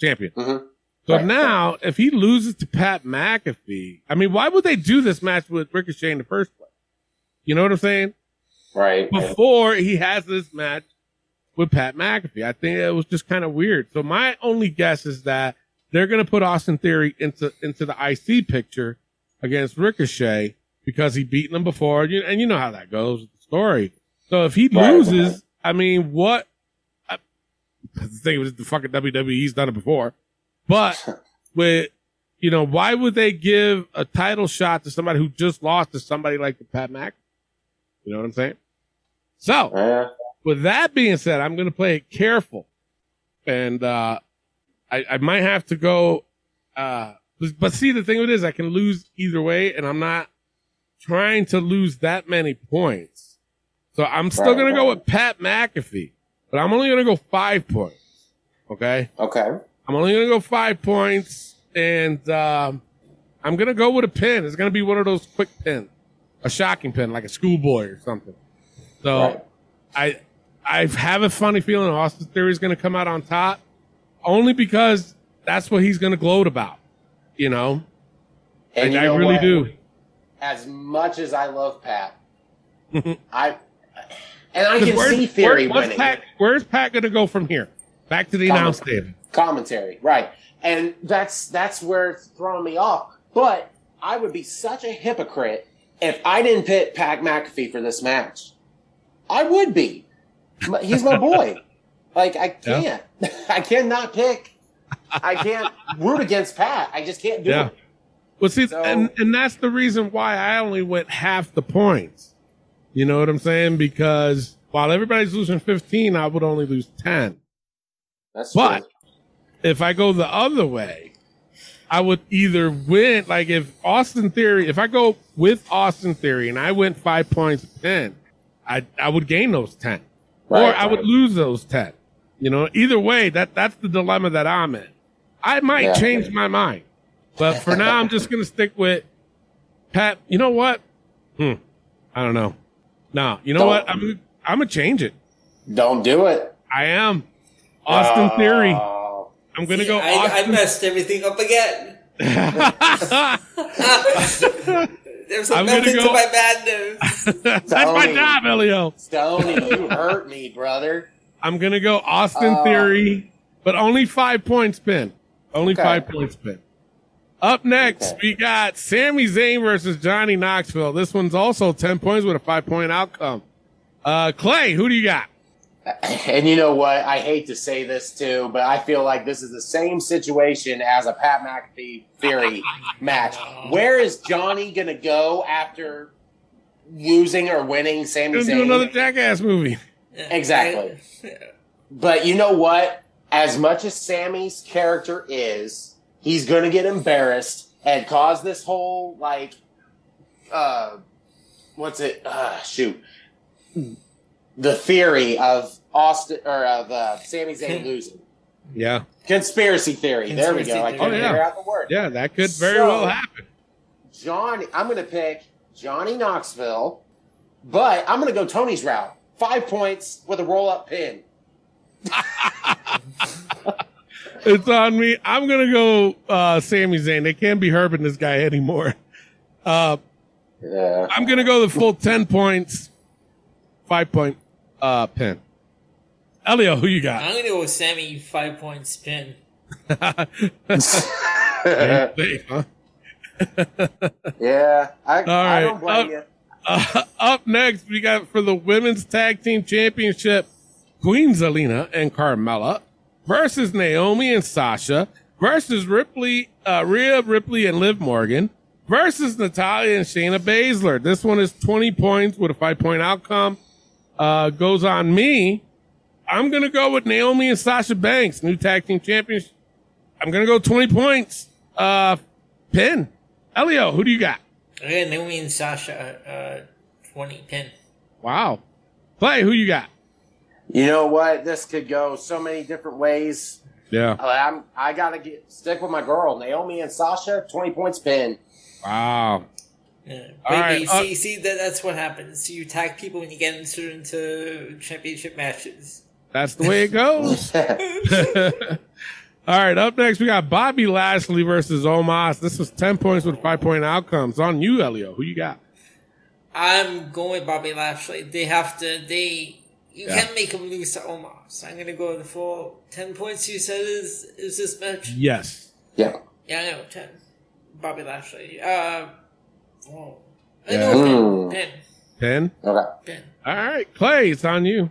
Champion. Mm-hmm. So now, if he loses to Pat McAfee, I mean, why would they do this match with Ricochet in the first place? You know what I'm saying? Right. Before he has this match with Pat McAfee. I think it was just kind of weird. So my only guess is that they're going to put Austin Theory into the IC picture against Ricochet because he beaten him before. And you know how that goes with the story. So if he loses, I mean, what? I think it was the fucking WWE's done it before. But with, you know, why would they give a title shot to somebody who just lost to somebody like the Pat Mack? You know what I'm saying? So with that being said, I'm going to play it careful. And, I might have to go, but see, the thing with it is I can lose either way and I'm not trying to lose that many points. So I'm still going to go with Pat McAfee, but I'm only going to go 5 points. Okay. Okay. I'm only going to go 5 points and, I'm going to go with a pin. It's going to be one of those quick pins, a shocking pin, like a schoolboy or something. So I have a funny feeling Austin Theory is going to come out on top only because that's what he's going to gloat about, you know? And you know I really do. As much as I love Pat, I can see Theory winning. Where's Pat going to go from here? Back to the announce table. Commentary, right. And that's where it's throwing me off. But I would be such a hypocrite if I didn't pit Pat McAfee for this match. I would be. He's my boy. Like, I can't. Yeah. I cannot pick. I can't root against Pat. I just can't do it. Well, see, so, and that's the reason why I only went half the points. You know what I'm saying? Because while everybody's losing 15, I would only lose 10. But if I go the other way, I would either win. Like if I go with Austin Theory and I win 5 points, 10, I would gain those 10. Right, or I would lose those 10. You know, either way, that's the dilemma that I'm in. I might change my mind. But for now, I'm just going to stick with Pat. You know what? I don't know. No, you know what? I'm going to change it. Don't do it. I am. Austin Theory. I'm going to go Austin. I messed everything up again. There's a method to my madness. That's my job, Elio. Stoney, you hurt me, brother. I'm going to go Austin Theory, but only 5 points, Ben. Only 5 points, Ben. Up next, we got Sami Zayn versus Johnny Knoxville. This one's also 10 points with a 5-point outcome. Clay, who do you got? And you know what? I hate to say this, too, but I feel like this is the same situation as a Pat McAfee Theory match. Where is Johnny going to go after losing or winning Sami Zayn? He's going to do another Jackass movie. Exactly. But you know what? As much as Sami's character is, he's going to get embarrassed and cause this whole, like, the theory of Austin or of Sami Zayn losing. Yeah. Conspiracy theory. Conspiracy there we go. I can't figure out the word. Yeah, that could very well happen. I'm going to pick Johnny Knoxville, but I'm going to go Tony's route. 5 points with a roll-up pin. It's on me. I'm going to go Sami Zayn. They can't be herping this guy anymore. I'm going to go the full 10 points, 5-point pin. Elio, who you got? I'm going to go with Sami, 5 points pin. Yeah, I don't blame you. Up next, we got for the Women's Tag Team Championship, Queen Zelina and Carmella versus Naomi and Sasha versus Rhea Ripley and Liv Morgan versus Natalya and Shayna Baszler. This one is 20 points with a 5-point outcome. Goes on me. I'm going to go with Naomi and Sasha Banks, new Tag Team Championship. I'm going to go 20 points. Pin. Elio, who do you got? Okay, Naomi and Sasha, 20 pin. Wow. Clay, who you got? You know what? This could go so many different ways. Yeah. I gotta stick with my girl, Naomi and Sasha, 20 points pin. Wow. Yeah. All right. That's what happens. You tag people when you get into championship matches. That's the way it goes. All right, up next, we got Bobby Lashley versus Omos. This was 10 points with 5-point outcomes. On you, Elio. Who you got? I'm going with Bobby Lashley. You can't make him lose to Omos. So I'm going to go with the full 10 points you said is this match? Yes. Yeah. Yeah, I know, 10. Bobby Lashley. Whoa. I know, 10. 10? Okay. 10. All right, Clay, it's on you.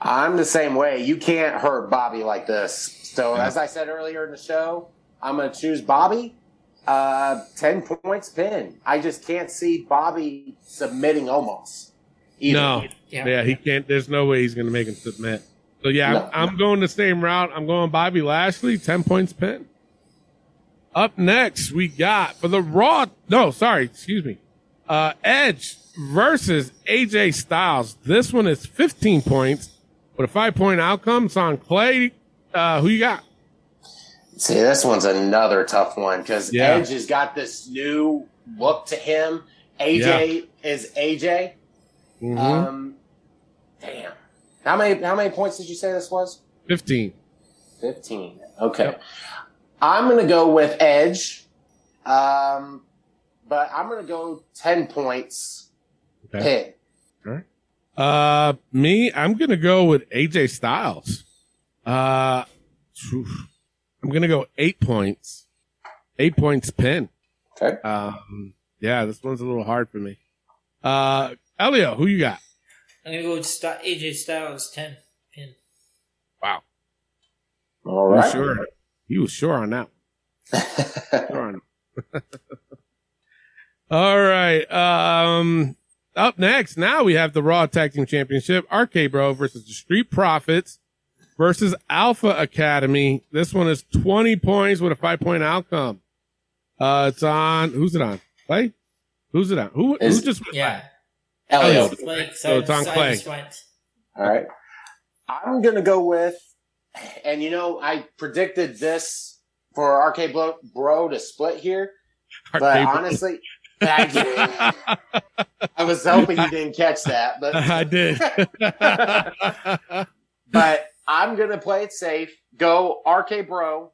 I'm the same way. You can't hurt Bobby like this. So, as I said earlier in the show, I'm going to choose Bobby. 10 points pin. I just can't see Bobby submitting Omos. Either. No. Yeah, he can't. There's no way he's going to make him submit. So, I'm going the same route. I'm going Bobby Lashley, 10 points pin. Up next, we got for the Raw. No, sorry. Excuse me. Edge versus AJ Styles. This one is 15 points with a 5-point outcome. It's on Clay. Who you got? See, this one's another tough one because Edge has got this new look to him. AJ is AJ. Mm-hmm. Damn. How many points did you say this was? 15. Okay. Yep. I'm gonna go with Edge. But I'm gonna go 10 points. Okay. All right. I'm gonna go with AJ Styles. I'm going to go 8 points. 8 points pin. Okay. This one's a little hard for me. Elio, who you got? I'm going to go with AJ Styles, 10 pin. Wow. All right. He was sure on that one. All right. Up next, now we have the Raw Tag Team Championship, RK-Bro versus the Street Profits. Versus Alpha Academy. This one is 20 points with a 5-point outcome. It's on. Who's it on? Clay? Who's it on? Who just went? Yeah. Elio. So it's on Clay. All right. I'm going to go with, and you know, I predicted this for RK-Bro to split here. But honestly, I was hoping you didn't catch that. But I did. But I'm going to play it safe. Go RK-Bro.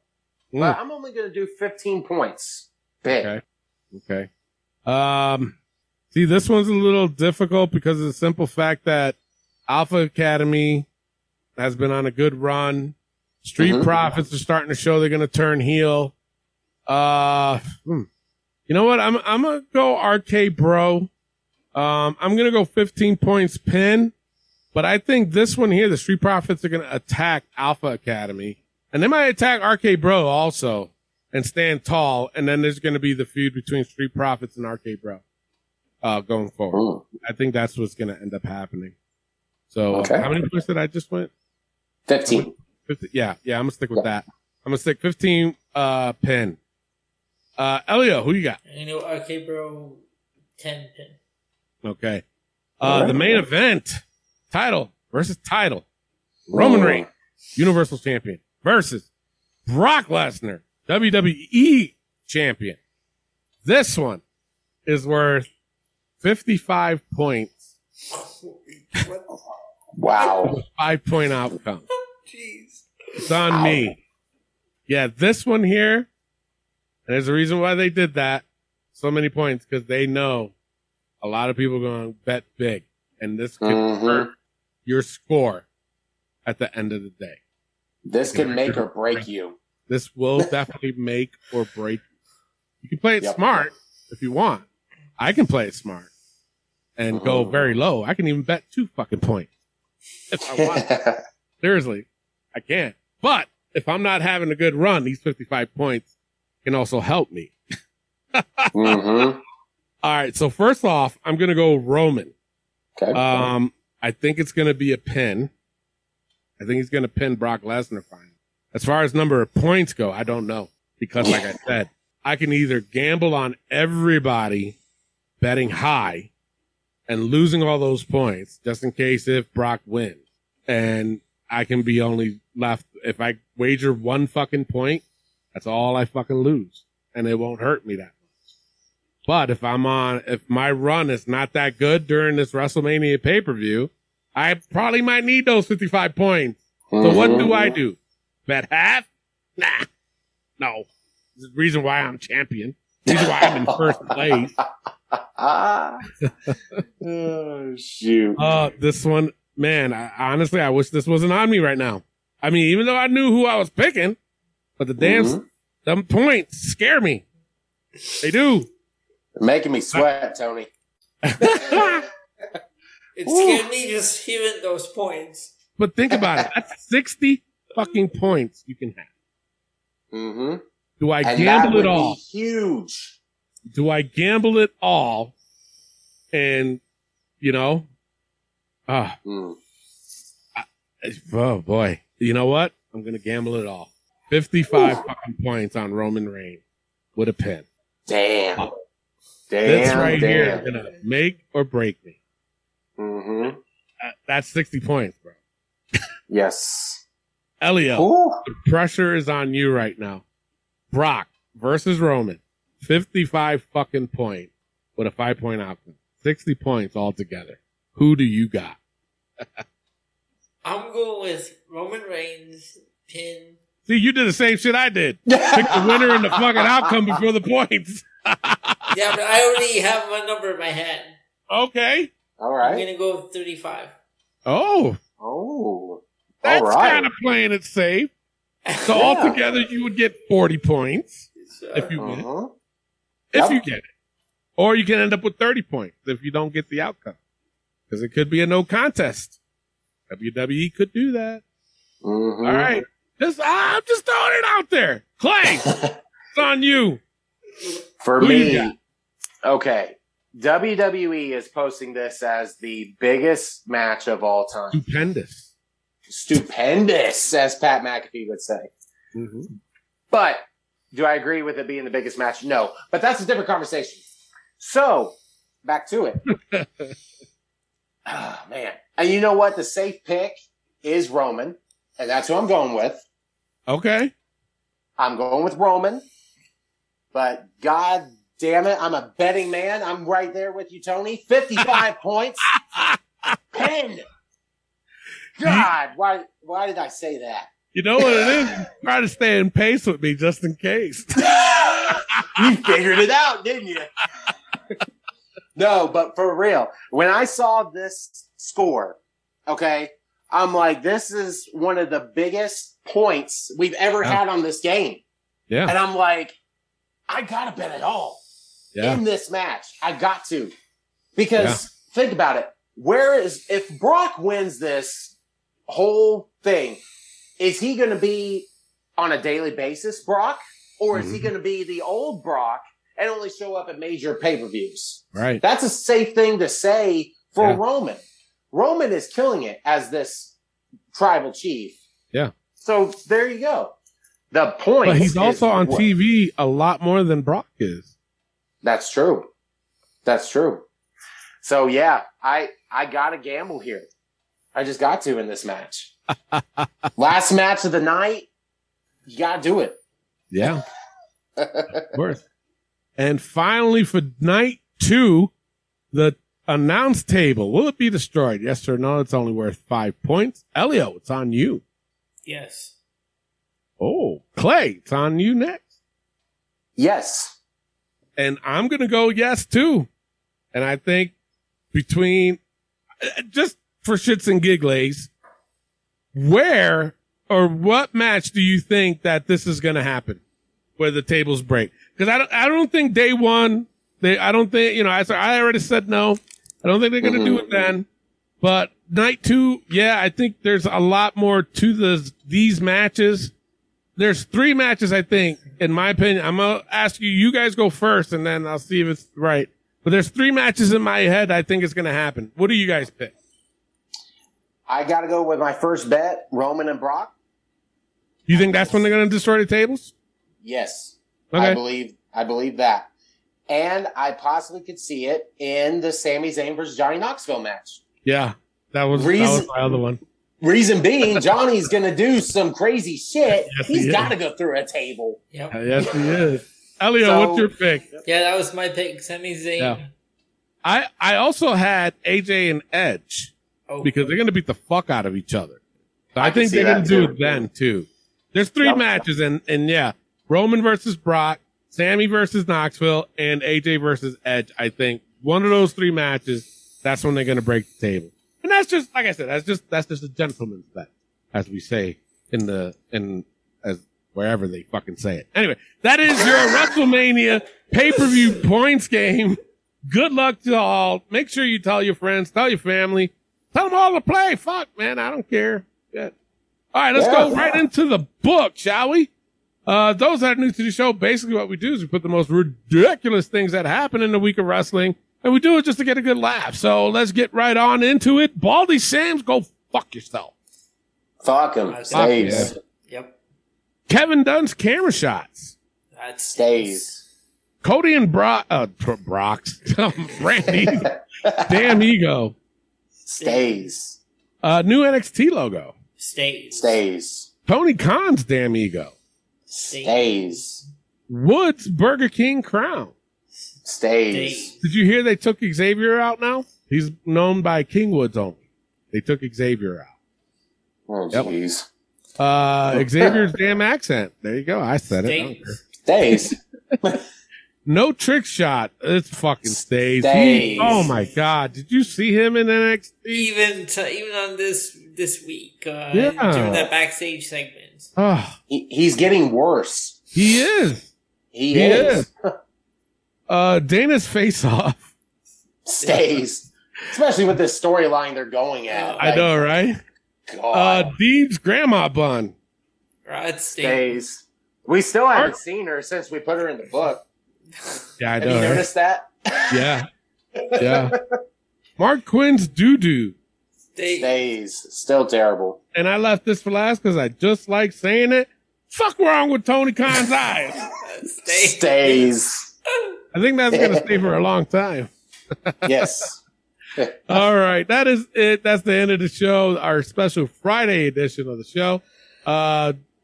But I'm only going to do 15 points. Big. Okay. See, this one's a little difficult because of the simple fact that Alpha Academy has been on a good run. Street Profits are starting to show they're going to turn heel. You know what? I'm going to go RK Bro. I'm going to go 15 points pin, but I think this one here, the Street Profits are going to attack Alpha Academy, and they might attack RK Bro also and stand tall. And then there's going to be the feud between Street Profits and RK Bro, going forward. I think that's what's going to end up happening. So how many points did I just win? 15. 15. Yeah. I'm going to stick with that. I'm going to stick 15, pin. Elio, who you got? You know, RK Bro, 10 pin. Okay. The main event, title versus title. Roman Reigns, Universal Champion, versus Brock Lesnar, WWE Champion. This one is worth 55 points. Wow. 5-point outcome. Jeez. It's on me. Yeah, this one here, and there's a reason why they did that. So many points, because they know a lot of people are going to bet big, and this could hurt your score at the end of the day. This can make or break you. This will definitely make or break you. You can play it smart if you want. I can play it smart and go very low. I can even bet 2 fucking points if I want. Seriously, I can. But if I'm not having a good run, these 55 points can also help me. All right, so first off, I'm going to go Roman. Okay. I think it's going to be a pin. I think he's going to pin Brock Lesnar finally. As far as number of points go, I don't know. Because, like I said, I can either gamble on everybody betting high and losing all those points just in case if Brock wins. And I can be only left, if I wager 1 fucking point, that's all I fucking lose. And it won't hurt me that. But if I'm on, if my run is not that good during this WrestleMania pay-per-view, I probably might need those 55 points. So what do I do? Bet half? Nah. No. This is the reason why I'm champion. The reason why I'm in first place. Oh, shoot. This one, man, honestly, I wish this wasn't on me right now. I mean, even though I knew who I was picking, but the damn, them points scare me. They do. They're making me sweat, Tony. It scared me just hearing those points. But think about it. That's 60 fucking points you can have. Do I gamble it all? Huge. Do I gamble it all? And, you know, oh, boy. You know what? I'm going to gamble it all. 55 fucking points on Roman Reigns with a pin. Damn. This right here is going to make or break me. That's 60 points, bro. Yes. Elio, the pressure is on you right now. Brock versus Roman. 55 fucking point with a 5-point outcome. 60 points altogether. Who do you got? I'm going with Roman Reigns, pin. See, you did the same shit I did. Pick the winner and the fucking outcome before the points. Yeah, but I already have my number in my head. Okay. All right. I'm going to go with 35. Oh. That's kind of playing it safe. So altogether, you would get 40 points if you win. If you get it. Or you can end up with 30 points if you don't get the outcome. Because it could be a no contest. WWE could do that. All right. I'm just throwing it out there. Clay, it's on you. For me, okay, WWE is posting this as the biggest match of all time. Stupendous, as Pat McAfee would say. But do I agree with it being the biggest match? No, but that's a different conversation. So, back to it. Ah, man. And you know what? The safe pick is Roman, and that's who I'm going with. Okay. I'm going with Roman. But God damn it, I'm a betting man. I'm right there with you, Tony. 55 points. Pin. God, why did I say that? You know what it is? Try to stay in pace with me just in case. You figured it out, didn't you? No, but for real, when I saw this score, okay, I'm like, this is one of the biggest points we've ever had on this game. Yeah. And I'm like, I got to bet it all in this match. I got to. Because think about it. Where is, if Brock wins this whole thing, is he going to be on a daily basis, Brock? Or is he going to be the old Brock and only show up at major pay-per-views? Right. That's a safe thing to say for Roman. Roman is killing it as this tribal chief. Yeah. So there you go. The point. But he's also on TV a lot more than Brock is. That's true. That's true. So yeah, I got to gamble here. I just got to in this match. Last match of the night. You got to do it. Yeah. Of course. And finally, for night two, the announce table. Will it be destroyed? Yes or no? It's only worth 5 points. Elio, it's on you. Yes. Oh, Clay, it's on you next. Yes. And I'm going to go yes, too. And I think between, just for shits and giggles, where or what match do you think that this is going to happen where the tables break? Because I don't think day one, I already said no. I don't think they're going to do it then. But night two, yeah, I think there's a lot more to these matches. There's three matches, I think, in my opinion. I'm going to ask you guys go first, and then I'll see if it's right. But there's three matches in my head I think it's going to happen. What do you guys pick? I got to go with my first bet, Roman and Brock. You think that's when they're going to destroy the tables? Yes. Okay. I believe that. And I possibly could see it in the Sami Zayn versus Johnny Knoxville match. Yeah, that was my other one. Reason being, Johnny's going to do some crazy shit. Yes, he's got to go through a table. Yep. Yes, he is. Elio, what's your pick? Yeah, that was my pick, Sami Zayn. Yeah. I also had AJ and Edge because they're going to beat the fuck out of each other. So I think they're going to do it then, too. There's three matches, and Roman versus Brock, Sammy versus Knoxville, and AJ versus Edge, I think. One of those three matches, that's when they're going to break the table. And that's just, like I said, that's just a gentleman's bet, as we say in wherever they fucking say it. Anyway, that is your WrestleMania pay-per-view points game. Good luck to all. Make sure you tell your friends, tell your family, tell them all to play. Fuck, man, I don't care. Shit. All right, let's go right into the book, shall we? Those that are new to the show, basically what we do is we put the most ridiculous things that happen in the week of wrestling, and we do it just to get a good laugh. So let's get right on into it. Baldy Sam's, go fuck yourself. Fuck him. Stays. Yep. Kevin Dunn's camera shots. That stays. Cody and Brock's. Brandy. Damn ego. Stays. New NXT logo. Stays. Stays. Tony Khan's damn ego. Stays. Woods Burger King crown. Stays. Did you hear they took Xavier out now? He's known by King Woods only. They took Xavier out. Oh, jeez. Xavier's damn accent. There you go. I said it. Stays. No trick shot. It's fucking stays. Oh, my God. Did you see him in NXT? Even on this week. During that backstage segment. He's getting worse. He is. He is. Dana's face-off. Stays. Especially with this storyline they're going at. I know, right? God. Dean's grandma bun. Right, stays. We still haven't seen her since we put her in the book. Yeah, I know. Have you noticed that? Yeah. Yeah. Mark Quinn's doo-doo. Stays. Still terrible. And I left this for last because I just like saying it. Fuck wrong with Tony Khan's eyes. Stays. I think that's going to stay for a long time. Yes. All right. That is it. That's the end of the show. Our special Friday edition of the show.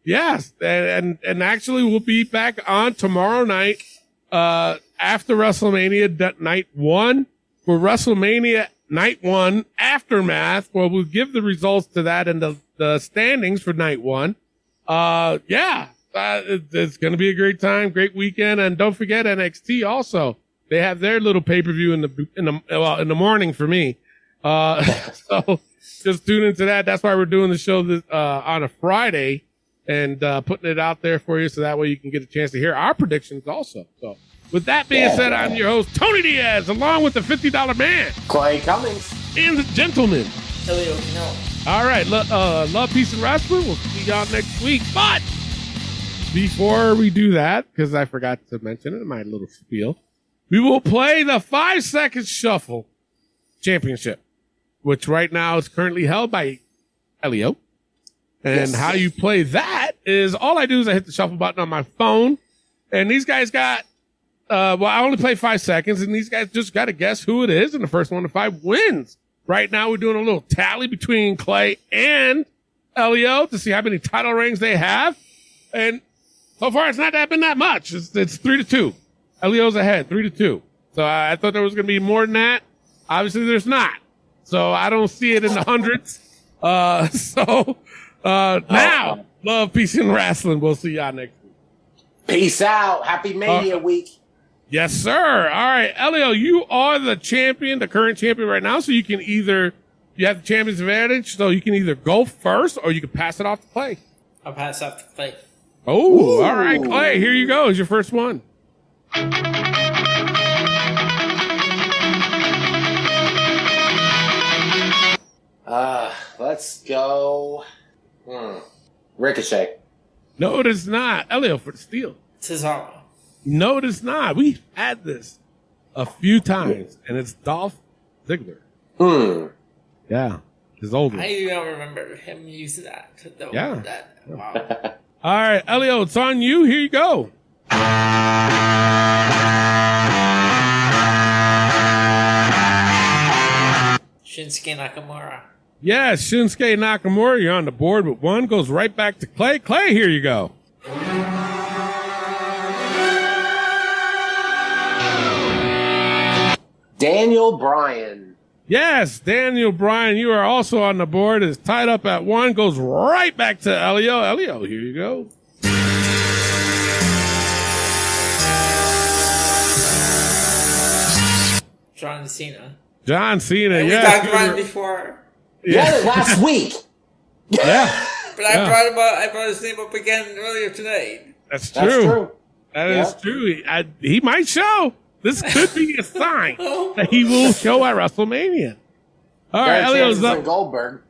Yes. And actually we'll be back on tomorrow night, after WrestleMania night one for WrestleMania night one aftermath, where we'll give the results to that and the standings for night one. It's going to be a great time, great weekend. And don't forget NXT also They have their little pay-per-view in the morning for me. So just tune into that. That's why we're doing the show this, on a Friday and, putting it out there for you. So that way you can get a chance to hear our predictions also. So with that being said, I'm your host, Tony Diaz, along with the $50 man, Clay Cummings, and the gentleman, Elio Cannella. All right. Love, peace, and wrestling. We'll see y'all next week. But before we do that, because I forgot to mention it in my little spiel, we will play the 5-second shuffle championship, which right now is currently held by Elio. And how you play that is all I do is I hit the shuffle button on my phone. And these guys got, well, I only play 5 seconds, and these guys just got to guess who it is. And the first one to five wins. Right now, we're doing a little tally between Clay and Elio to see how many title reigns they have. And so far, it's not that been that much. It's 3-2. Elio's ahead, 3-2. So I thought there was going to be more than that. Obviously, there's not. So I don't see it in the hundreds. Now, love, peace, and wrestling. We'll see y'all next week. Peace out. Happy Mania week. Yes, sir. All right, Elio, you are the champion, the current champion right now. So you can either, you have the champion's advantage, so you can either go first or you can pass it off to Clay. I'll pass it off to Clay. Oh, ooh. All right, Clay. Here you go. It's your first one. Let's go. Ricochet. No, it is not. Elio for the steal. Cesaro. No, it is not. We've had this a few times, and it's Dolph Ziggler. Yeah, his old one. I don't remember him using that. Wow. All right, Elio, it's on you. Here you go. Shinsuke Nakamura. Yes, Shinsuke Nakamura. You're on the board with one. Goes right back to Clay. Clay, here you go. Daniel Bryan. Yes, Daniel Bryan. You are also on the board. Is tied up at one. Goes right back to Elio. Elio, here you go. John Cena. John Cena, and we got Bryan before. Yeah, last week. Yeah. But yeah. I brought his name up again earlier today. That's true. That is true. He might show. This could be a sign that he will show at WrestleMania. All right, Elio's up. Goldberg.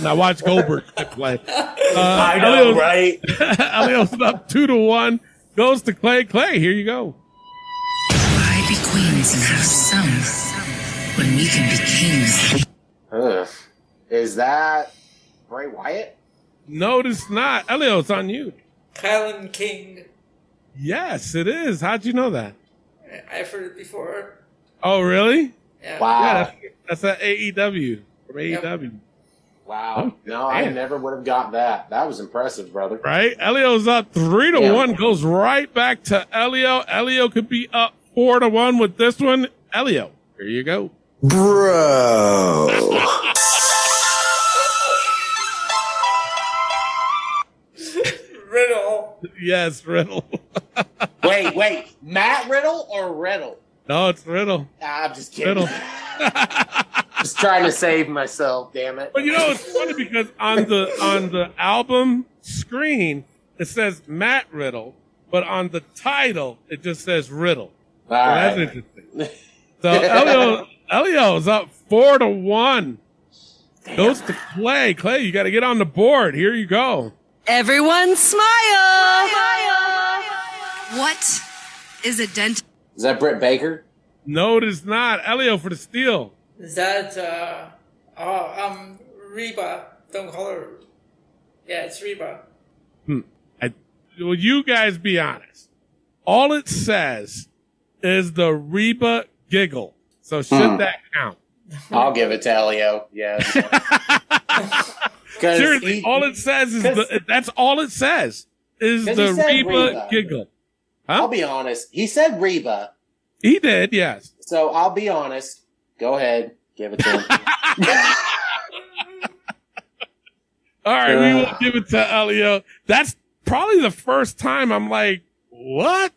Now watch Goldberg play. I know, right? Elio's up 2-1. Goes to Clay. Clay, here you go. Why be queens and have some when we can be kings? Is that Bray Wyatt? No, it's not. Elio, it's on you. Kylan King. Yes, it is. How'd you know that? I've heard it before. Oh, really? Yeah. Wow. Yeah, that's at AEW. From AEW. Yep. Wow. Oh, no, man. I never would have got that. That was impressive, brother. Right? Elio's up 3-1. Goes right back to Elio. Elio could be up 4-1 with this one. Elio, here you go. Bro. Riddle. Yes, Riddle. Wait. Matt Riddle or Riddle? No, it's Riddle. Nah, I'm just kidding. Riddle. Just trying to save myself, damn it. But you know, it's funny because on the album screen, it says Matt Riddle, but on the title, it just says Riddle. That's interesting. So Elio's up 4-1. Damn. Goes to Clay. Clay, you got to get on the board. Here you go. Everyone smile. What is a dent? Is that Britt Baker? No, it is not. Elio for the steal. Is that, Reba. Don't call her. Yeah, it's Reba. Well, you guys be honest. All it says is the Reba giggle. So should that count? I'll give it to Elio. Yes. Seriously, all it says is the Reba giggle. Huh? I'll be honest. He said Reba. He did, yes. So I'll be honest. Go ahead. Give it to him. All right, we will give it to Elio. That's probably the first time I'm like, what?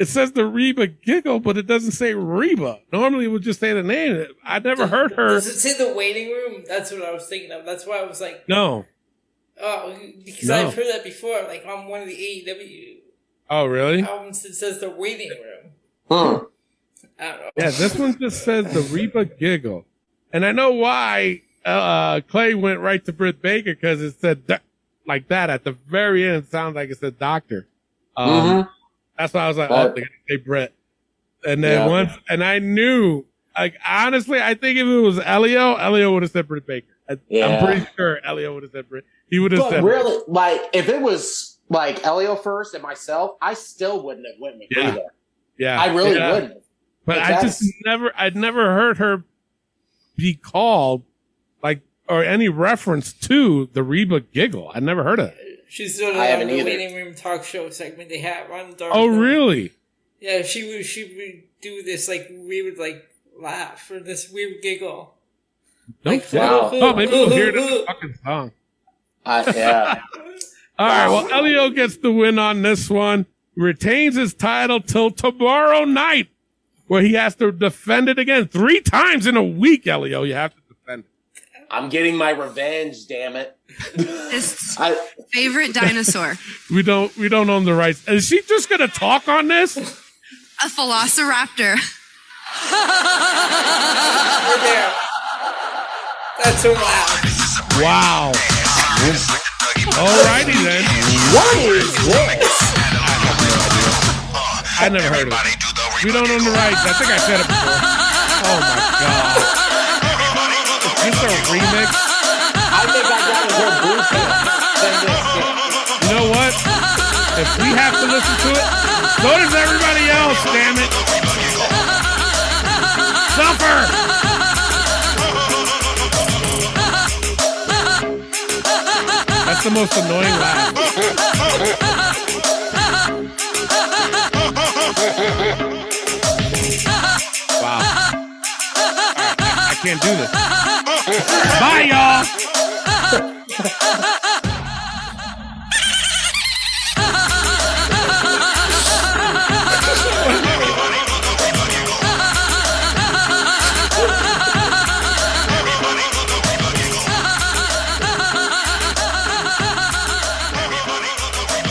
It says the Reba Giggle, but it doesn't say Reba. Normally, it would just say the name. I never heard her. Does it say the waiting room? That's what I was thinking of. That's why I was like, no. Oh, because I've heard that before, like on one of the AEW. Oh, really? Albums, it says the waiting room. Huh. I don't know. Yeah, this one just says the Reba Giggle, and I know why Clay went right to Britt Baker because it said like that at the very end. It sounds like it said doctor. Mm-hmm. That's why I was like, oh, they say Brett. And then and I knew, like, honestly, I think if it was Elio would have said Britt Baker. I'm pretty sure Elio would have said Britt. He would have said really, Britt. Like, if it was, like, Elio first and myself, I still wouldn't have went with either. Yeah. I really wouldn't. But like, I just I'd never heard her be called, like, or any reference to the Reba Giggle. I never heard of it. She's doing the waiting room talk show segment they have on Dark. Oh, really? Yeah, she would do this, like, we would, like, laugh or this weird giggle. Like, oh, maybe we'll hear this fucking song. All right, well, Elio gets the win on this one, retains his title till tomorrow night, where he has to defend it again 3 times in a week, Elio. You have to. I'm getting my revenge, damn it. Favorite dinosaur. We don't own the rights. Is she just going to talk on this? A velociraptor. We're there. That's so loud. Wow. All righty then. What is this? I never heard of it. We don't own the rights. I think I said it before. Oh, my God. Is this a remix? I think I got a more bullshit than this shit. You know what? If we have to listen to it, so does everybody else, damn it. Suffer! That's the most annoying laugh. Wow. I can't do this. Bye, y'all.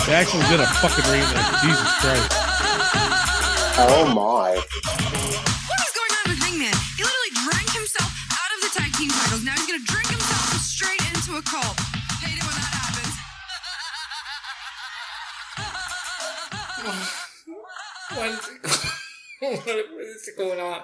They actually did a fucking remake. Jesus Christ. Oh, my. What is going on?